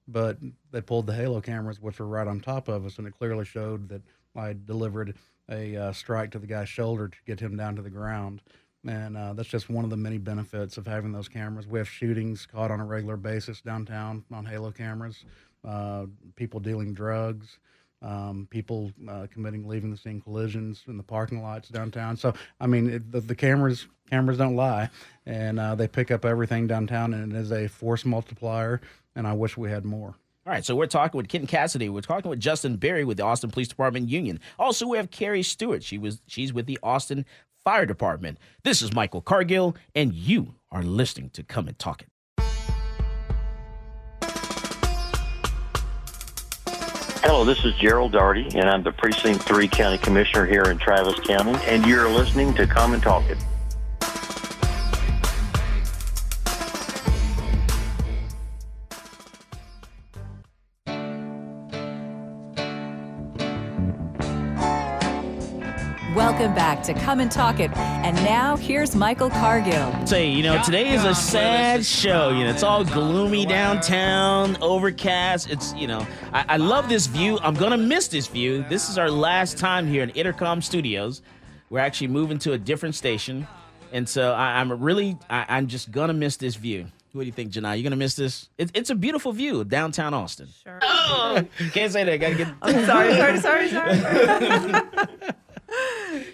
but they pulled the Halo cameras, which were right on top of us, and it clearly showed that I delivered a uh, strike to the guy's shoulder to get him down to the ground. And uh, that's just one of the many benefits of having those cameras. We have shootings caught on a regular basis downtown on Halo cameras, uh, people dealing drugs, um, people uh, committing leaving the scene collisions in the parking lots downtown. So, I mean, it, the, the cameras cameras don't lie, and uh, they pick up everything downtown, and it is a force multiplier, and I wish we had more. All right, so we're talking with Ken Cassidy. We're talking with Justin Berry with the Austin Police Department Union. Also, we have Carrie Stewart. She was she's with the Austin Fire Department. This is Michael Cargill, and you are listening to Come and Talk It. Hello, this is Gerald Daugherty, and I'm the Precinct three County Commissioner here in Travis County, and you're listening to Come and Talk It. Welcome back to Come and Talk It. And now, here's Michael Cargill. Say, you know, today is a sad show. You know, it's all gloomy downtown, overcast. It's, you know, I, I love this view. I'm going to miss this view. This is our last time here in Intercom Studios. We're actually moving to a different station. And so I, I'm really, I, I'm just going to miss this view. What do you think, Janai? You're going to miss this? It, it's a beautiful view of downtown Austin. Sure. Oh! Can't say that. Got to get... I'm sorry, sorry, sorry, sorry.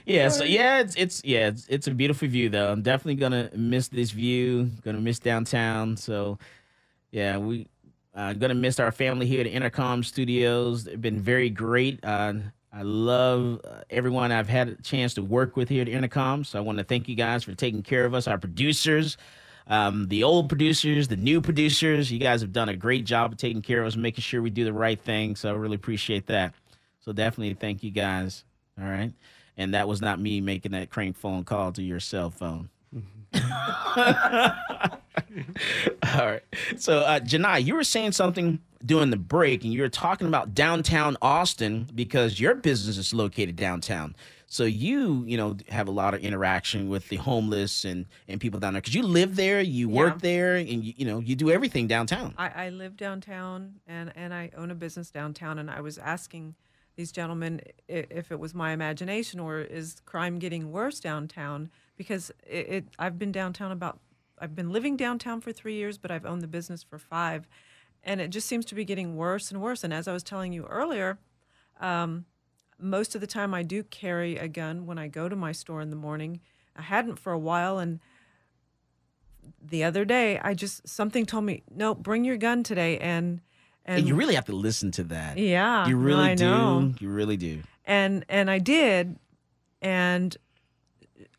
Yeah, so yeah, it's it's yeah, it's, it's a beautiful view though. I'm definitely gonna miss this view, gonna miss downtown. So yeah, we uh, gonna miss our family here at Intercom Studios. They've been very great. Uh, I love uh, everyone I've had a chance to work with here at Intercom. So I want to thank you guys for taking care of us, our producers, um, the old producers, the new producers. You guys have done a great job of taking care of us, making sure we do the right thing. So I really appreciate that. So definitely thank you guys. All right. And that was not me making that crank phone call to your cell phone. Mm-hmm. All right. So, uh, Janai, you were saying something during the break, and you were talking about downtown Austin because your business is located downtown. So you, you know, have a lot of interaction with the homeless and, and people down there because you live there, you yeah. work there, and, you, you know, you do everything downtown. I, I live downtown, and, and I own a business downtown, and I was asking these gentlemen if it was my imagination or is crime getting worse downtown, because it, it I've been downtown about I've been living downtown for three years, but I've owned the business for five, and it just seems to be getting worse and worse. And as I was telling you earlier, um, most of the time I do carry a gun when I go to my store in the morning. I hadn't for a while, and the other day I just something told me, no, bring your gun today. And And, and you really have to listen to that. Yeah, you really I do. Know. You really do. And and I did, and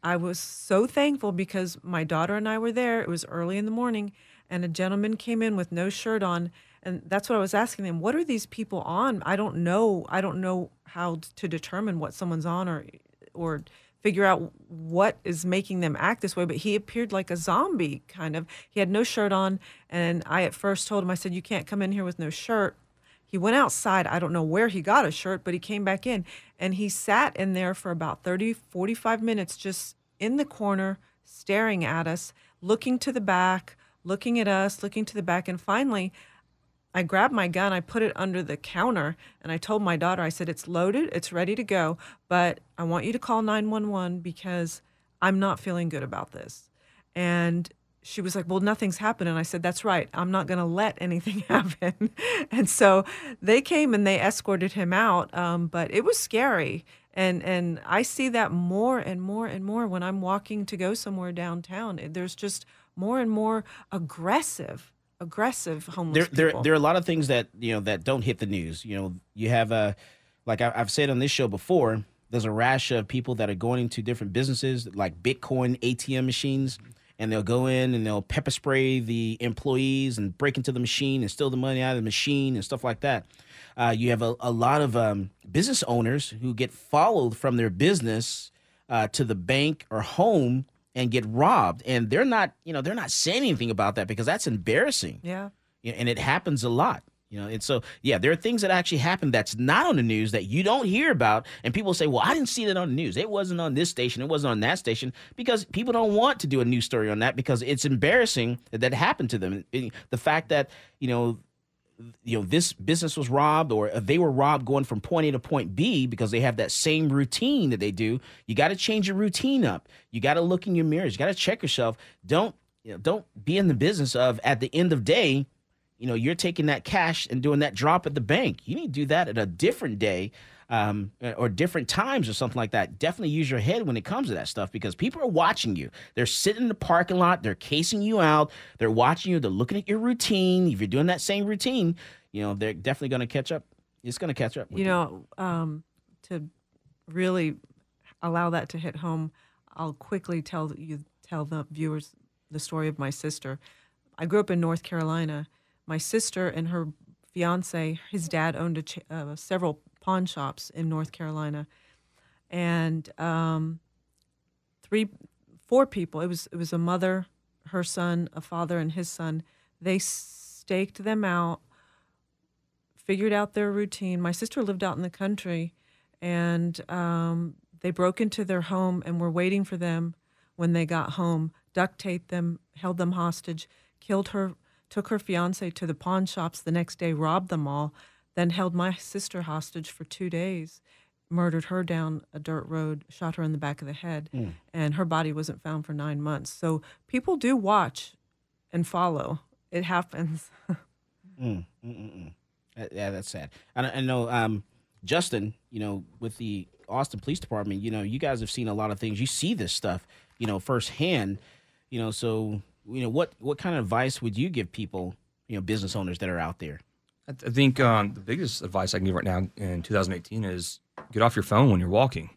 I was so thankful because my daughter and I were there. It was early in the morning, and a gentleman came in with no shirt on, and that's what I was asking them. What are these people on? I don't know. I don't know how to determine what someone's on or or figure out what is making them act this way. But he appeared like a zombie, kind of. He had no shirt on, and I at first told him, I said, you can't come in here with no shirt. He went outside. I don't know where he got a shirt, but he came back in, and he sat in there for about thirty, forty-five minutes just in the corner staring at us, looking to the back, looking at us, looking to the back, and finally I grabbed my gun, I put it under the counter, and I told my daughter, I said, it's loaded, it's ready to go, but I want you to call nine one one because I'm not feeling good about this. And she was like, well, nothing's happened. And I said, that's right. I'm not going to let anything happen. And so they came and they escorted him out. Um, but it was scary. And and I see that more and more and more when I'm walking to go somewhere downtown. There's just more and more aggressive, aggressive homeless there, people. There, there are a lot of things that, you know, that don't hit the news. You know, you have, uh, like I, I've said on this show before, there's a rash of people that are going into different businesses like Bitcoin A T M machines, and they'll go in and they'll pepper spray the employees and break into the machine and steal the money out of the machine and stuff like that. Uh, you have a, a lot of um, business owners who get followed from their business uh, to the bank or home and get robbed. And they're not, you know, they're not saying anything about that because that's embarrassing. Yeah. And it happens a lot. You know, and so, yeah, there are things that actually happen that's not on the news that you don't hear about. And people say, well, I didn't see that on the news. It wasn't on this station. It wasn't on that station, because people don't want to do a news story on that because it's embarrassing that that happened to them. The fact that, you know, you know, this business was robbed or they were robbed going from point A to point B because they have that same routine that they do. You got to change your routine up. You got to look in your mirrors. You got to check yourself. Don't, you know, don't be in the business of, at the end of day, you know, you're taking that cash and doing that drop at the bank. You need to do that at a different day um, or different times or something like that. Definitely use your head when it comes to that stuff because people are watching you. They're sitting in the parking lot. They're casing you out. They're watching you. They're looking at your routine. If you're doing that same routine, you know, they're definitely going to catch up. It's going to catch up with you. You know, um, to really allow that to hit home, I'll quickly tell you, tell the viewers the story of my sister. I grew up in North Carolina. My sister and her fiance, his dad owned a ch- uh, several pawn shops in North Carolina, and um, three, four people. It was it was a mother, her son, a father, and his son. They staked them out, figured out their routine. My sister lived out in the country, and um, they broke into their home and were waiting for them when they got home. Duct taped them, held them hostage, killed her. Took her fiancé to the pawn shops the next day, robbed them all, then held my sister hostage for two days, murdered her down a dirt road, shot her in the back of the head, mm. and her body wasn't found for nine months. So people do watch and follow. It happens. mm, mm, mm, mm. Yeah, that's sad. I, I know, um, Justin, you know, with the Austin Police Department, you know, you guys have seen a lot of things. You see this stuff, you know, firsthand, you know, so... You know, what, what kind of advice would you give people, you know, business owners that are out there? I, th- I think um, the biggest advice I can give right now in two thousand eighteen is get off your phone when you're walking.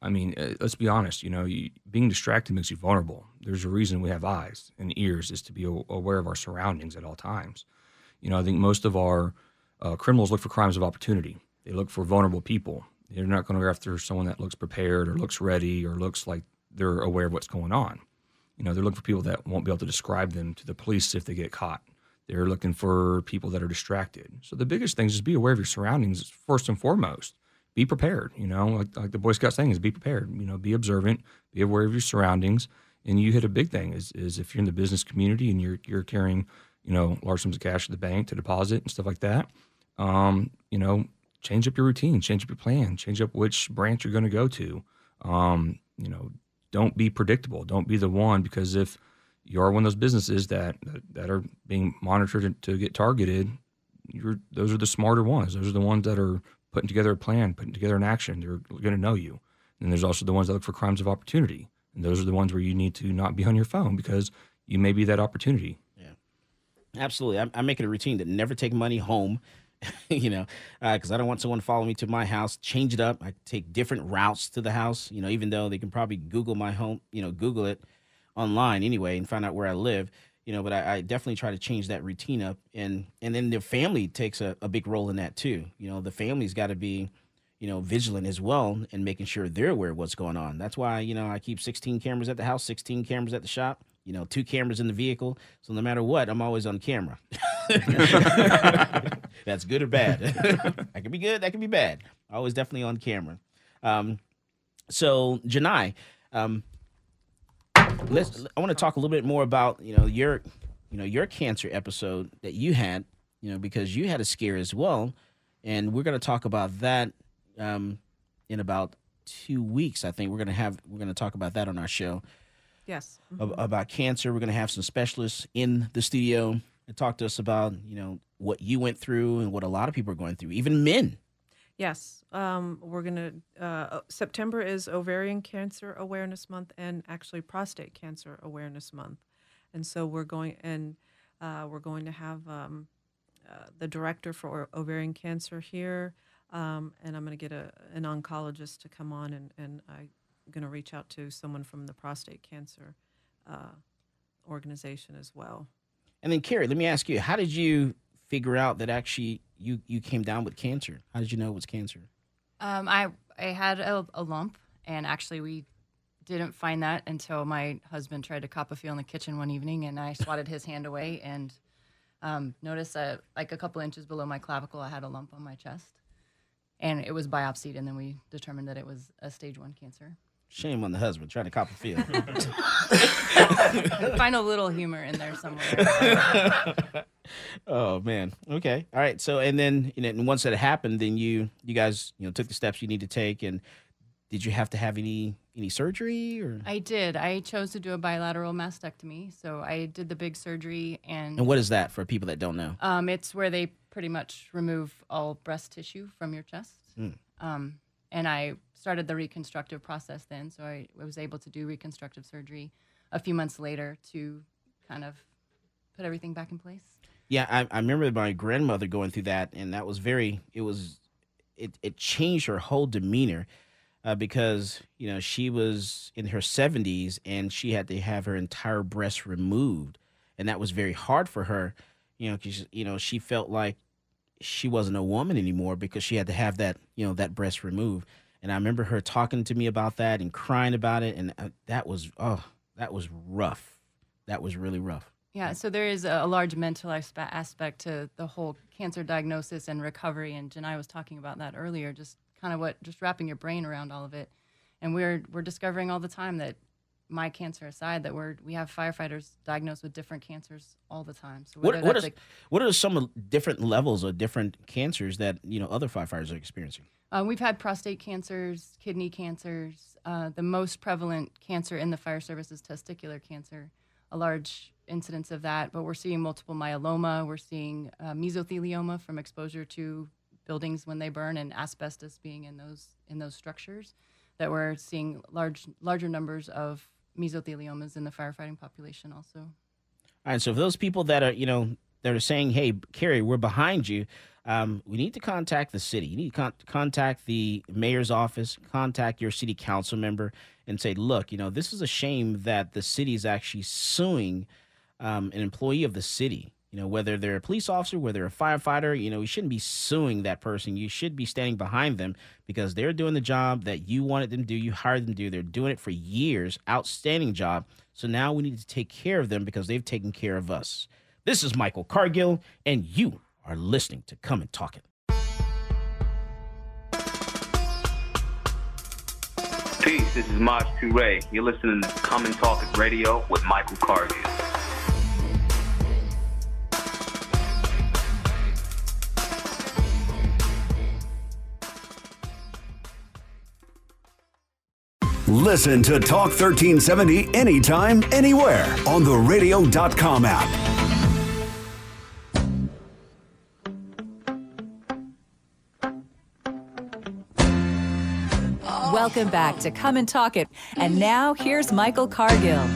I mean, uh, let's be honest, you know, you, being distracted makes you vulnerable. There's a reason we have eyes and ears is to be a- aware of our surroundings at all times. You know, I think most of our uh, criminals look for crimes of opportunity. They look for vulnerable people. They're not going to go after someone that looks prepared or looks ready or looks like they're aware of what's going on. You know, they're looking for people that won't be able to describe them to the police if they get caught. They're looking for people that are distracted. So the biggest thing is just be aware of your surroundings first and foremost. Be prepared, you know, like, like the Boy Scout saying is be prepared. You know, be observant, be aware of your surroundings. And you hit a big thing is is if you're in the business community and you're you're carrying, you know, large sums of cash at the bank to deposit and stuff like that, um, you know, change up your routine, change up your plan, change up which branch you're going to go to, um, you know, don't be predictable. Don't be the one, because if you are one of those businesses that that are being monitored to get targeted, you're those are the smarter ones. Those are the ones that are putting together a plan, putting together an action. They're going to know you. And there's also the ones that look for crimes of opportunity. And those are the ones where you need to not be on your phone because you may be that opportunity. Yeah, absolutely. I'm, I'm making a routine to never take money home. You know, because uh, I don't want someone following me to my house. Change it up. I take different routes to the house, you know, even though they can probably Google my home, you know, Google it online anyway and find out where I live, you know, but I, I definitely try to change that routine up. And and then the family takes a, a big role in that, too. You know, the family's got to be, you know, vigilant as well and making sure they're aware of what's going on. That's why, you know, I keep sixteen cameras at the house, sixteen cameras at the shop. You know, two cameras in the vehicle. So no matter what, I'm always on camera. That's good or bad. That can be good. That can be bad. Always definitely on camera. Um, so, Janai, um, let's, I want to talk a little bit more about, you know, your, you know, your cancer episode that you had, you know, because you had a scare as well. And we're going to talk about that um, in about two weeks. I think we're going to have, we're going to talk about that on our show. Yes. Mm-hmm. About cancer. We're going to have some specialists in the studio and talk to us about, you know, what you went through and what a lot of people are going through, even men. Yes. Um, we're going to, uh, September is Ovarian Cancer Awareness Month and actually Prostate Cancer Awareness Month. And so we're going, and uh, we're going to have um, uh, the director for ovarian cancer here. Um, and I'm going to get a, an oncologist to come on, and, and I'm going to reach out to someone from the prostate cancer uh, organization as well. And then, Carrie, let me ask you, how did you figure out that actually you, you came down with cancer? How did you know it was cancer? Um, I, I had a, a lump, and actually we didn't find that until my husband tried to cop a feel in the kitchen one evening, and I swatted his hand away and um, noticed that, like, a couple inches below my clavicle, I had a lump on my chest. And it was biopsied, and then we determined that it was a stage one cancer. Shame on the husband trying to cop a feel. Find a little humor in there somewhere. Oh man. Okay. All right. So, and then, you know, and once that happened, then you you guys you know took the steps you need to take. And did you have to have any any surgery? Or I did. I chose to do a bilateral mastectomy. So I did the big surgery, and and what is that for people that don't know? Um, it's where they pretty much remove all breast tissue from your chest. Mm. Um, and I started the reconstructive process then, so I was able to do reconstructive surgery a few months later to kind of put everything back in place. Yeah, I, I remember my grandmother going through that, and that was very, it was, it, it changed her whole demeanor uh, because, you know, she was in her seventies, and she had to have her entire breast removed, and that was very hard for her, you know, because, you know, she felt like she wasn't a woman anymore because she had to have that, you know, that breast removed. And I remember her talking to me about that and crying about it. And that was, oh, that was rough. That was really rough. Yeah. So there is a large mental aspect to the whole cancer diagnosis and recovery. And Janai was talking about that earlier, just kind of what, just wrapping your brain around all of it. And we're, we're discovering all the time that, my cancer aside, that we're, we have firefighters diagnosed with different cancers all the time. So what, what, is, like, what are some different levels of different cancers that, you know, other firefighters are experiencing? Uh, we've had prostate cancers, kidney cancers. Uh, the most prevalent cancer in the fire service is testicular cancer, a large incidence of that. But we're seeing multiple myeloma. We're seeing uh, mesothelioma from exposure to buildings when they burn and asbestos being in those in those structures. That we're seeing large larger numbers of mesotheliomas in the firefighting population also. All right, so for those people that are, you know, that are saying, hey, Carrie, we're behind you, um, we need to contact the city. You need to con- contact the mayor's office, contact your city council member, and say, look, you know, this is a shame that the city is actually suing um, an employee of the city. You know, whether they're a police officer, whether a firefighter, you know, you shouldn't be suing that person. You should be standing behind them because they're doing the job that you wanted them to do, you hired them to do. They're doing it for years, outstanding job. So now we need to take care of them because they've taken care of us. This is Michael Cargill, and you are listening to Come and Talk It. Peace, this is Maj Toure. You're listening to Come and Talk It Radio with Michael Cargill. Listen to Talk thirteen seventy anytime, anywhere on the radio dot com app. Welcome back to Come and Talk It. And now here's Michael Cargill.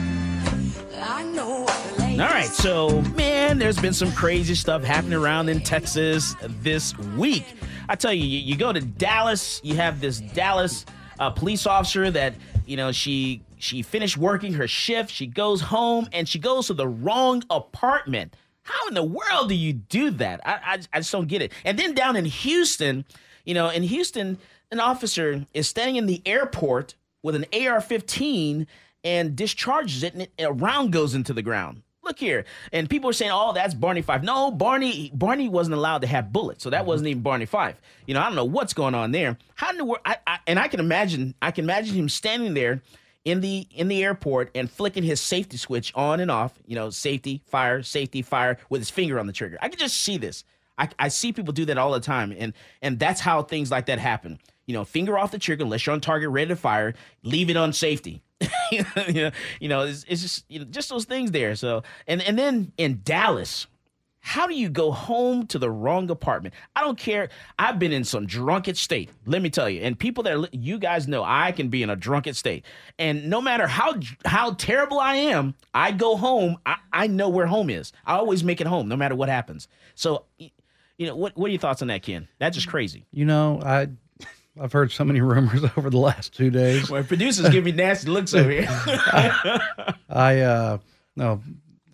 All right, so, man, there's been some crazy stuff happening around in Texas this week. I tell you, you, you go to Dallas, you have this Dallas A police officer that, you know, she she finished working her shift. She goes home and she goes to the wrong apartment. How in the world do you do that? I, I, I just don't get it. And then down in Houston, you know, in Houston, an officer is standing in the airport with an A R fifteen and discharges it, and it, a round goes into the ground. Look here. And people are saying, oh, that's Barney Fife. No, Barney Barney wasn't allowed to have bullets. So that wasn't even Barney Fife. You know, I don't know what's going on there. How in the world? I, I, and I can imagine I can imagine him standing there in the in the airport and flicking his safety switch on and off, you know, safety, fire, safety, fire, with his finger on the trigger. I can just see this. I, I see people do that all the time. And and that's how things like that happen. You know, finger off the trigger unless you're on target, ready to fire, leave it on safety. you know, it's, it's just you know, just those things there. So and, and then in Dallas, how do you go home to the wrong apartment? I don't care. I've been in some drunken state, let me tell you. And people that are, you guys know I can be in a drunken state. And no matter how how terrible I am, I go home. I, I know where home is. I always make it home no matter what happens. So, you know, what, what are your thoughts on that, Ken? That's just crazy. You know, I... I've heard so many rumors over the last two days. Well, producers give me nasty looks over here. I, I uh, no,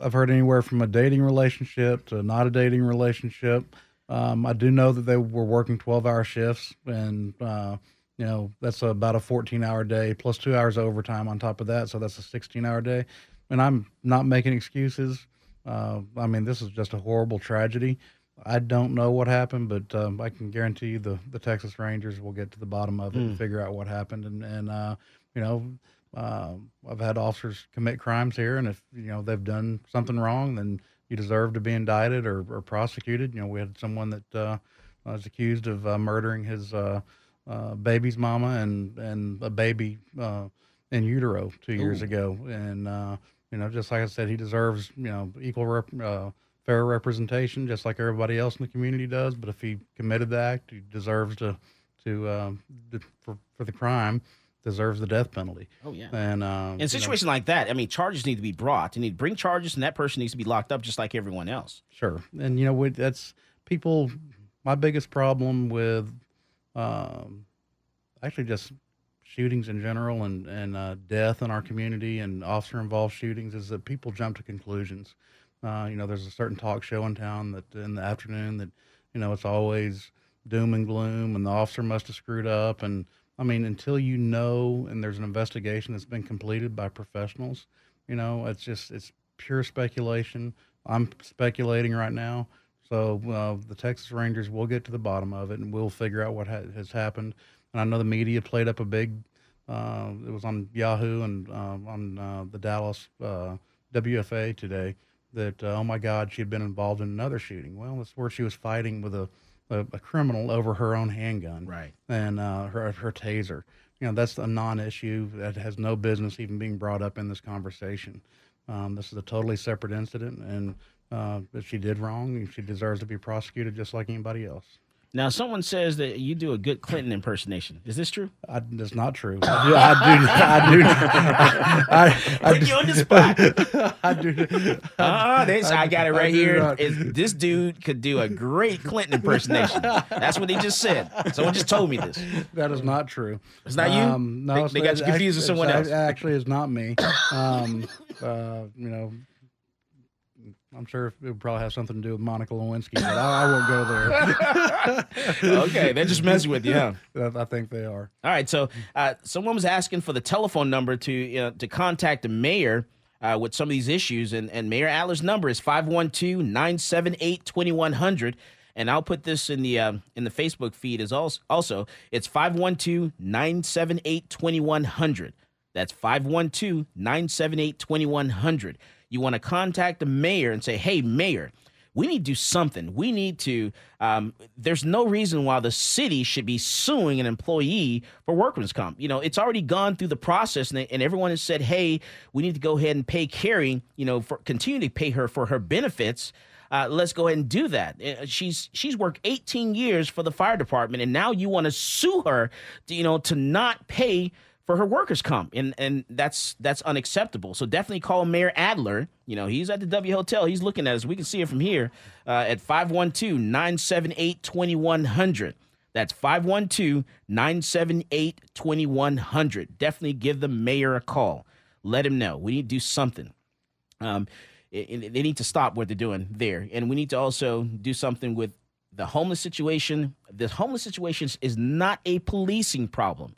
I've heard anywhere from a dating relationship to not a dating relationship. Um, I do know that they were working twelve-hour shifts, and uh, you know that's about a fourteen-hour day plus two hours of overtime on top of that, so that's a sixteen-hour day. And I'm not making excuses. Uh, I mean, this is just a horrible tragedy. I don't know what happened, but um, I can guarantee you the, the Texas Rangers will get to the bottom of it mm. and figure out what happened. And, and uh, you know, uh, I've had officers commit crimes here, and if, you know, they've done something wrong, then you deserve to be indicted or, or prosecuted. You know, we had someone that uh, was accused of uh, murdering his uh, uh, baby's mama and, and a baby uh, in utero two Ooh. years ago. And, uh, you know, just like I said, he deserves, you know, equal rep- uh, fair representation, just like everybody else in the community does. But if he committed the act, he deserves to, to, um, to for, for the crime, deserves the death penalty. Oh yeah. And um, in a situation you know, like that, I mean, charges need to be brought. You need to bring charges, and that person needs to be locked up, just like everyone else. Sure. And you know, we, that's people. My biggest problem with, um, actually, just shootings in general, and and uh, death in our community, and officer-involved shootings, is that people jump to conclusions. Uh, you know, there's a certain talk show in town that in the afternoon that, you know, it's always doom and gloom and the officer must have screwed up. And I mean, until you know, and there's an investigation that's been completed by professionals, you know, it's just, it's pure speculation. I'm speculating right now. So uh, the Texas Rangers will get to the bottom of it, and we'll figure out what ha- has happened. And I know the media played up a big, uh, it was on Yahoo and uh, on uh, the Dallas uh, W F A today, that, uh, oh, my God, she had been involved in another shooting. Well, that's where she was fighting with a, a, a criminal over her own handgun. Right. And uh, her her taser. You know, that's a non-issue that has no business even being brought up in this conversation. Um, this is a totally separate incident, and uh, if she did wrong, she deserves to be prosecuted just like anybody else. Now, someone says that you do a good Clinton impersonation. Is this true? I, that's not true. I do. I do. I, I, I, I, you on the spot. I do. I, uh, this, I, I got it right here. Is, this dude could do a great Clinton impersonation. That's what they just said. Someone just told me this. That is not true. It's not you? Um, no, they, they got you confused with someone else. Actually, it's not me. Um, uh, you know. I'm sure it would probably have something to do with Monica Lewinsky, but I, I won't go there. Okay, they're just messing with you, huh? I think they are. All right, so uh, someone was asking for the telephone number to you know, to contact the mayor uh, with some of these issues, and, and Mayor Adler's number is five one two, nine seven eight, two one zero zero, and I'll put this in the um, in the Facebook feed as also. also it's five one two, nine seven eight, two one zero zero. That's five one two, nine seven eight, two one zero zero. You want to contact the mayor and say, hey, mayor, we need to do something. We need to um, – there's no reason why the city should be suing an employee for workman's comp. You know, it's already gone through the process, and, they, and everyone has said, hey, we need to go ahead and pay Carrie, you know, for, continue to pay her for her benefits. Uh, let's go ahead and do that. She's she's worked eighteen years for the fire department, and now you want to sue her, to, you know, to not pay – for her workers' comp, and and that's that's unacceptable. So definitely call Mayor Adler. You know, he's at the W Hotel. He's looking at us. We can see it from here uh, at five one two, nine seven eight, two one zero zero. That's five one two, nine seven eight, two one zero zero. Definitely give the mayor a call. Let him know. We need to do something. Um, it, they need to stop what they're doing there. And we need to also do something with the homeless situation. The homeless situation is not a policing problem.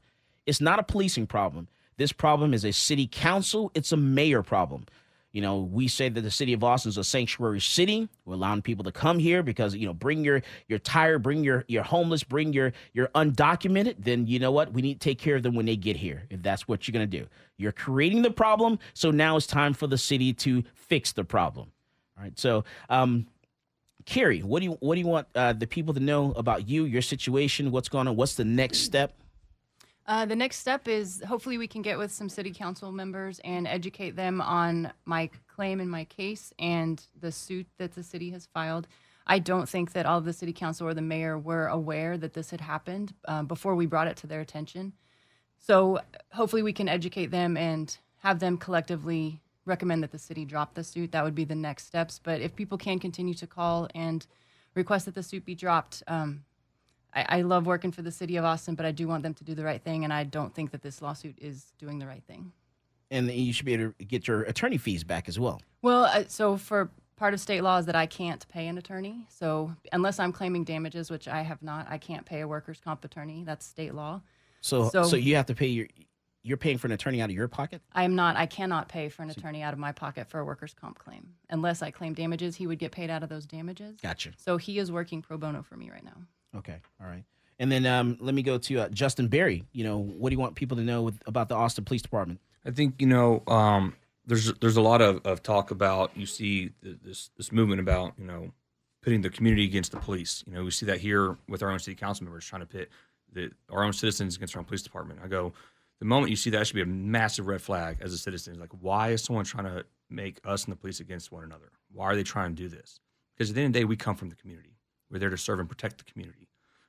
It's not a policing problem. This problem is a city council. It's a mayor problem. You know, we say that the city of Austin is a sanctuary city. We're allowing people to come here because, you know, bring your your tired, bring your your homeless, bring your your undocumented. Then you know what? We need to take care of them when they get here, if that's what you're going to do. You're creating the problem. So now it's time for the city to fix the problem. All right. So, um, Carrie, what do you what do you want uh, the people to know about you, your situation, what's going on? What's the next step? Uh, the next step is hopefully we can get with some city council members and educate them on my claim and my case and the suit that the city has filed. I don't think that all of the city council or the mayor were aware that this had happened uh, before we brought it to their attention. So hopefully we can educate them and have them collectively recommend that the city drop the suit. That would be the next steps. But if people can continue to call and request that the suit be dropped, um, I, I love working for the city of Austin, but I do want them to do the right thing, and I don't think that this lawsuit is doing the right thing. And you should be able to get your attorney fees back as well. Well, uh, so for part of state law is that I can't pay an attorney. So unless I'm claiming damages, which I have not, I can't pay a workers' comp attorney. That's state law. So, so, so you have to pay your... You're paying for an attorney out of your pocket? I am not. I cannot pay for an attorney out of my pocket for a workers' comp claim. Unless I claim damages, he would get paid out of those damages. Gotcha. So he is working pro bono for me right now. Okay. All right. And then um, let me go to uh, Justin Berry. You know, what do you want people to know with, about the Austin Police Department? I think, you know, um, there's there's a lot of, of talk about, you see this this movement about, you know, pitting the community against the police. You know, we see that here with our own city council members trying to pit the, our own citizens against our own police department. I go... The moment you see that, it should be a massive red flag as a citizen. Like, why is someone trying to make us and the police against one another? Why are they trying to do this? Because at the end of the day, we come from the community. We're there to serve and protect the community.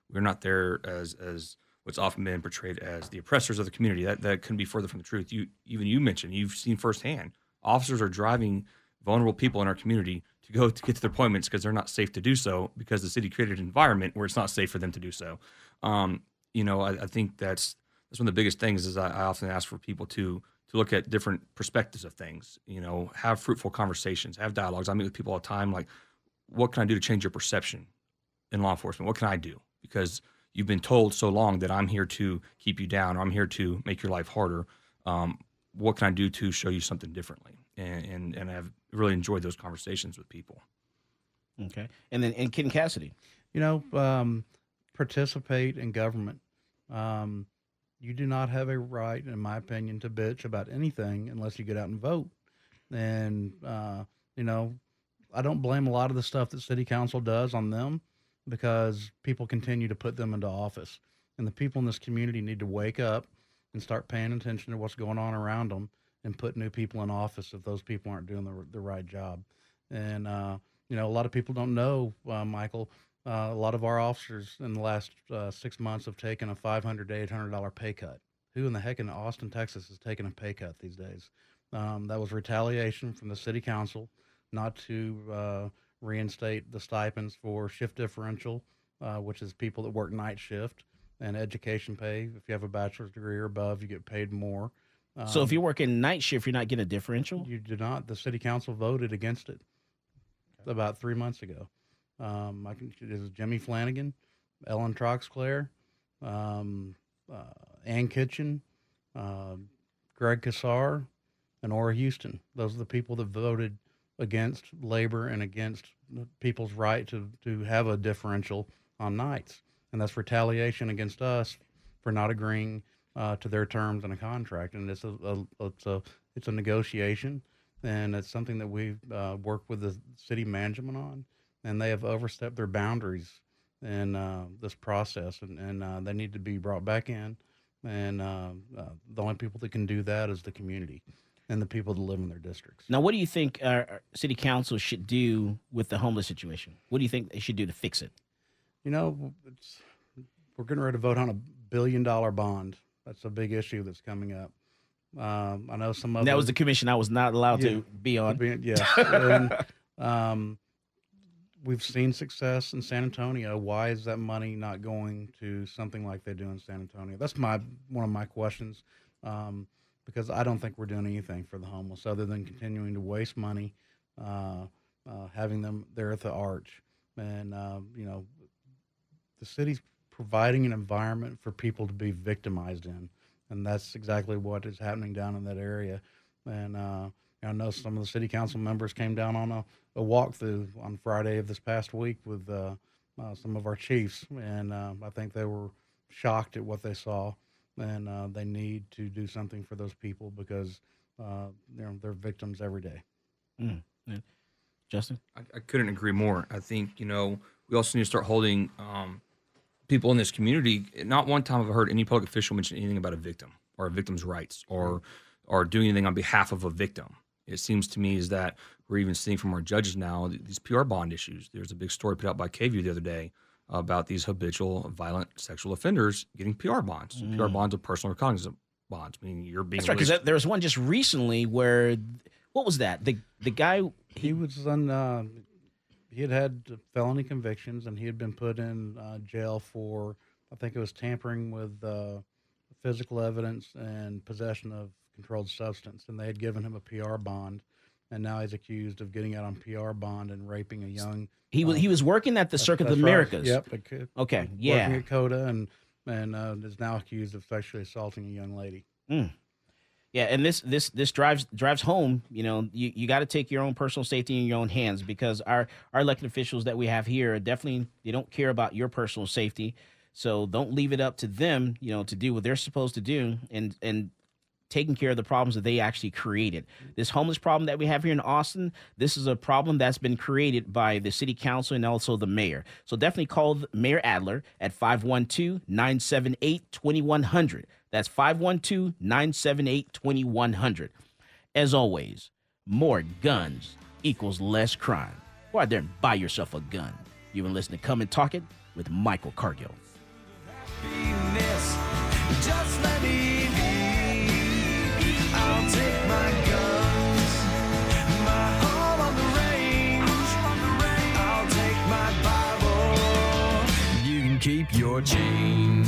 We're not there as as what's often been portrayed as the oppressors of the community. That that couldn't be further from the truth. You even you mentioned, you've seen firsthand, officers are driving vulnerable people in our community to go to get to their appointments because they're not safe to do so because the city created an environment where it's not safe for them to do so. Um, you know, I, I think that's, That's one of the biggest things is I, I often ask for people to to look at different perspectives of things, you know, have fruitful conversations, have dialogues. I meet with people all the time, like, what can I do to change your perception in law enforcement? What can I do? Because you've been told so long that I'm here to keep you down or I'm here to make your life harder. Um, what can I do to show you something differently? And, and, and I've really enjoyed those conversations with people. Okay. And then and Ken Cassidy. You know, um, participate in government. Um You do not have a right, in my opinion, to bitch about anything unless you get out and vote. And, uh, you know, I don't blame a lot of the stuff that city council does on them because people continue to put them into office. And the people in this community need to wake up and start paying attention to what's going on around them and put new people in office if those people aren't doing the, the right job. And, uh, you know, a lot of people don't know, uh, Michael, Uh, a lot of our officers in the last uh, six months have taken a five hundred to eight hundred dollars pay cut. Who in the heck in Austin, Texas is taking a pay cut these days? Um, that was retaliation from the city council not to uh, reinstate the stipends for shift differential, uh, which is people that work night shift, and education pay. If you have a bachelor's degree or above, you get paid more. Um, so if you're working night shift, you're not getting a differential? You do not. The city council voted against it about three months ago. Um, I can, it was Jimmy Flanagan, Ellen Troxclair, um, uh, Ann Kitchen, uh, Greg Casar, and Ora Houston. Those are the people that voted against labor and against people's right to, to have a differential on nights. And that's retaliation against us for not agreeing uh, to their terms in a contract. And it's a, a, it's a, it's a negotiation, and it's something that we've uh, worked with the city management on. And they have overstepped their boundaries in uh, this process, and, and uh, they need to be brought back in. And uh, uh, the only people that can do that is the community and the people that live in their districts. Now, what do you think our city council should do with the homeless situation? What do you think they should do to fix it? You know, it's, we're getting ready to vote on a billion dollar bond. That's a big issue that's coming up. Um, I know some of that was the commission I was not allowed yeah, to be on. Be, yes. and, um, We've seen success in San Antonio. Why is that money not going to something like they do in San Antonio? That's my one of my questions, um, because I don't think we're doing anything for the homeless other than continuing to waste money, uh, uh, having them there at the arch. And, uh, you know, the city's providing an environment for people to be victimized in, and that's exactly what is happening down in that area. And uh, I know some of the city council members came down on a a walkthrough on Friday of this past week with uh, uh, some of our chiefs, and uh, I think they were shocked at what they saw, and uh, they need to do something for those people because uh, they're, they're victims every day. Mm. Yeah. Justin? I, I couldn't agree more. I think, you know, we also need to start holding um, people in this community, not one time have I heard any public official mention anything about a victim or a victim's rights or or doing anything on behalf of a victim. It seems to me is that we're even seeing from our judges now these P R bond issues. There's a big story put out by K V the other day about these habitual violent sexual offenders getting P R bonds. Mm. P R bonds are personal recognizance bonds, meaning you're being. That's right, because there was one just recently where, what was that? The the guy he, he was on. Uh, he had had felony convictions and he had been put in uh, jail for, I think it was tampering with uh, physical evidence and possession of controlled substance, and they had given him a P R bond, and now he's accused of getting out on P R bond and raping a young. He was um, he was working at the Circuit of the Americas. Right. Yep. Okay. Yeah. Working at COTA, and and uh, is now accused of sexually assaulting a young lady. Mm. Yeah, and this this this drives drives home. You know, you, you got to take your own personal safety in your own hands, because our our elected officials that we have here are definitely, they don't care about your personal safety, so don't leave it up to them. You know, to do what they're supposed to do, and and. taking care of the problems that they actually created. This homeless problem that we have here in Austin, this is a problem that's been created by the city council and also the mayor. So definitely call Mayor Adler at five one two, nine seven eight, two one zero zero. That's five one two, nine seven eight, two one zero zero. As always, more guns equals less crime. Go out there and buy yourself a gun. You've been listening to Come and Talk It with Michael Cargill. Just let me I'll take my guns, my home on the range, I'll take my Bible, you can keep your change.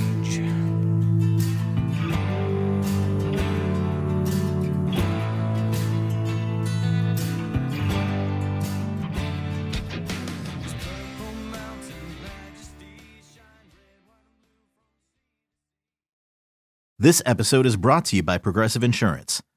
This episode is brought to you by Progressive Insurance.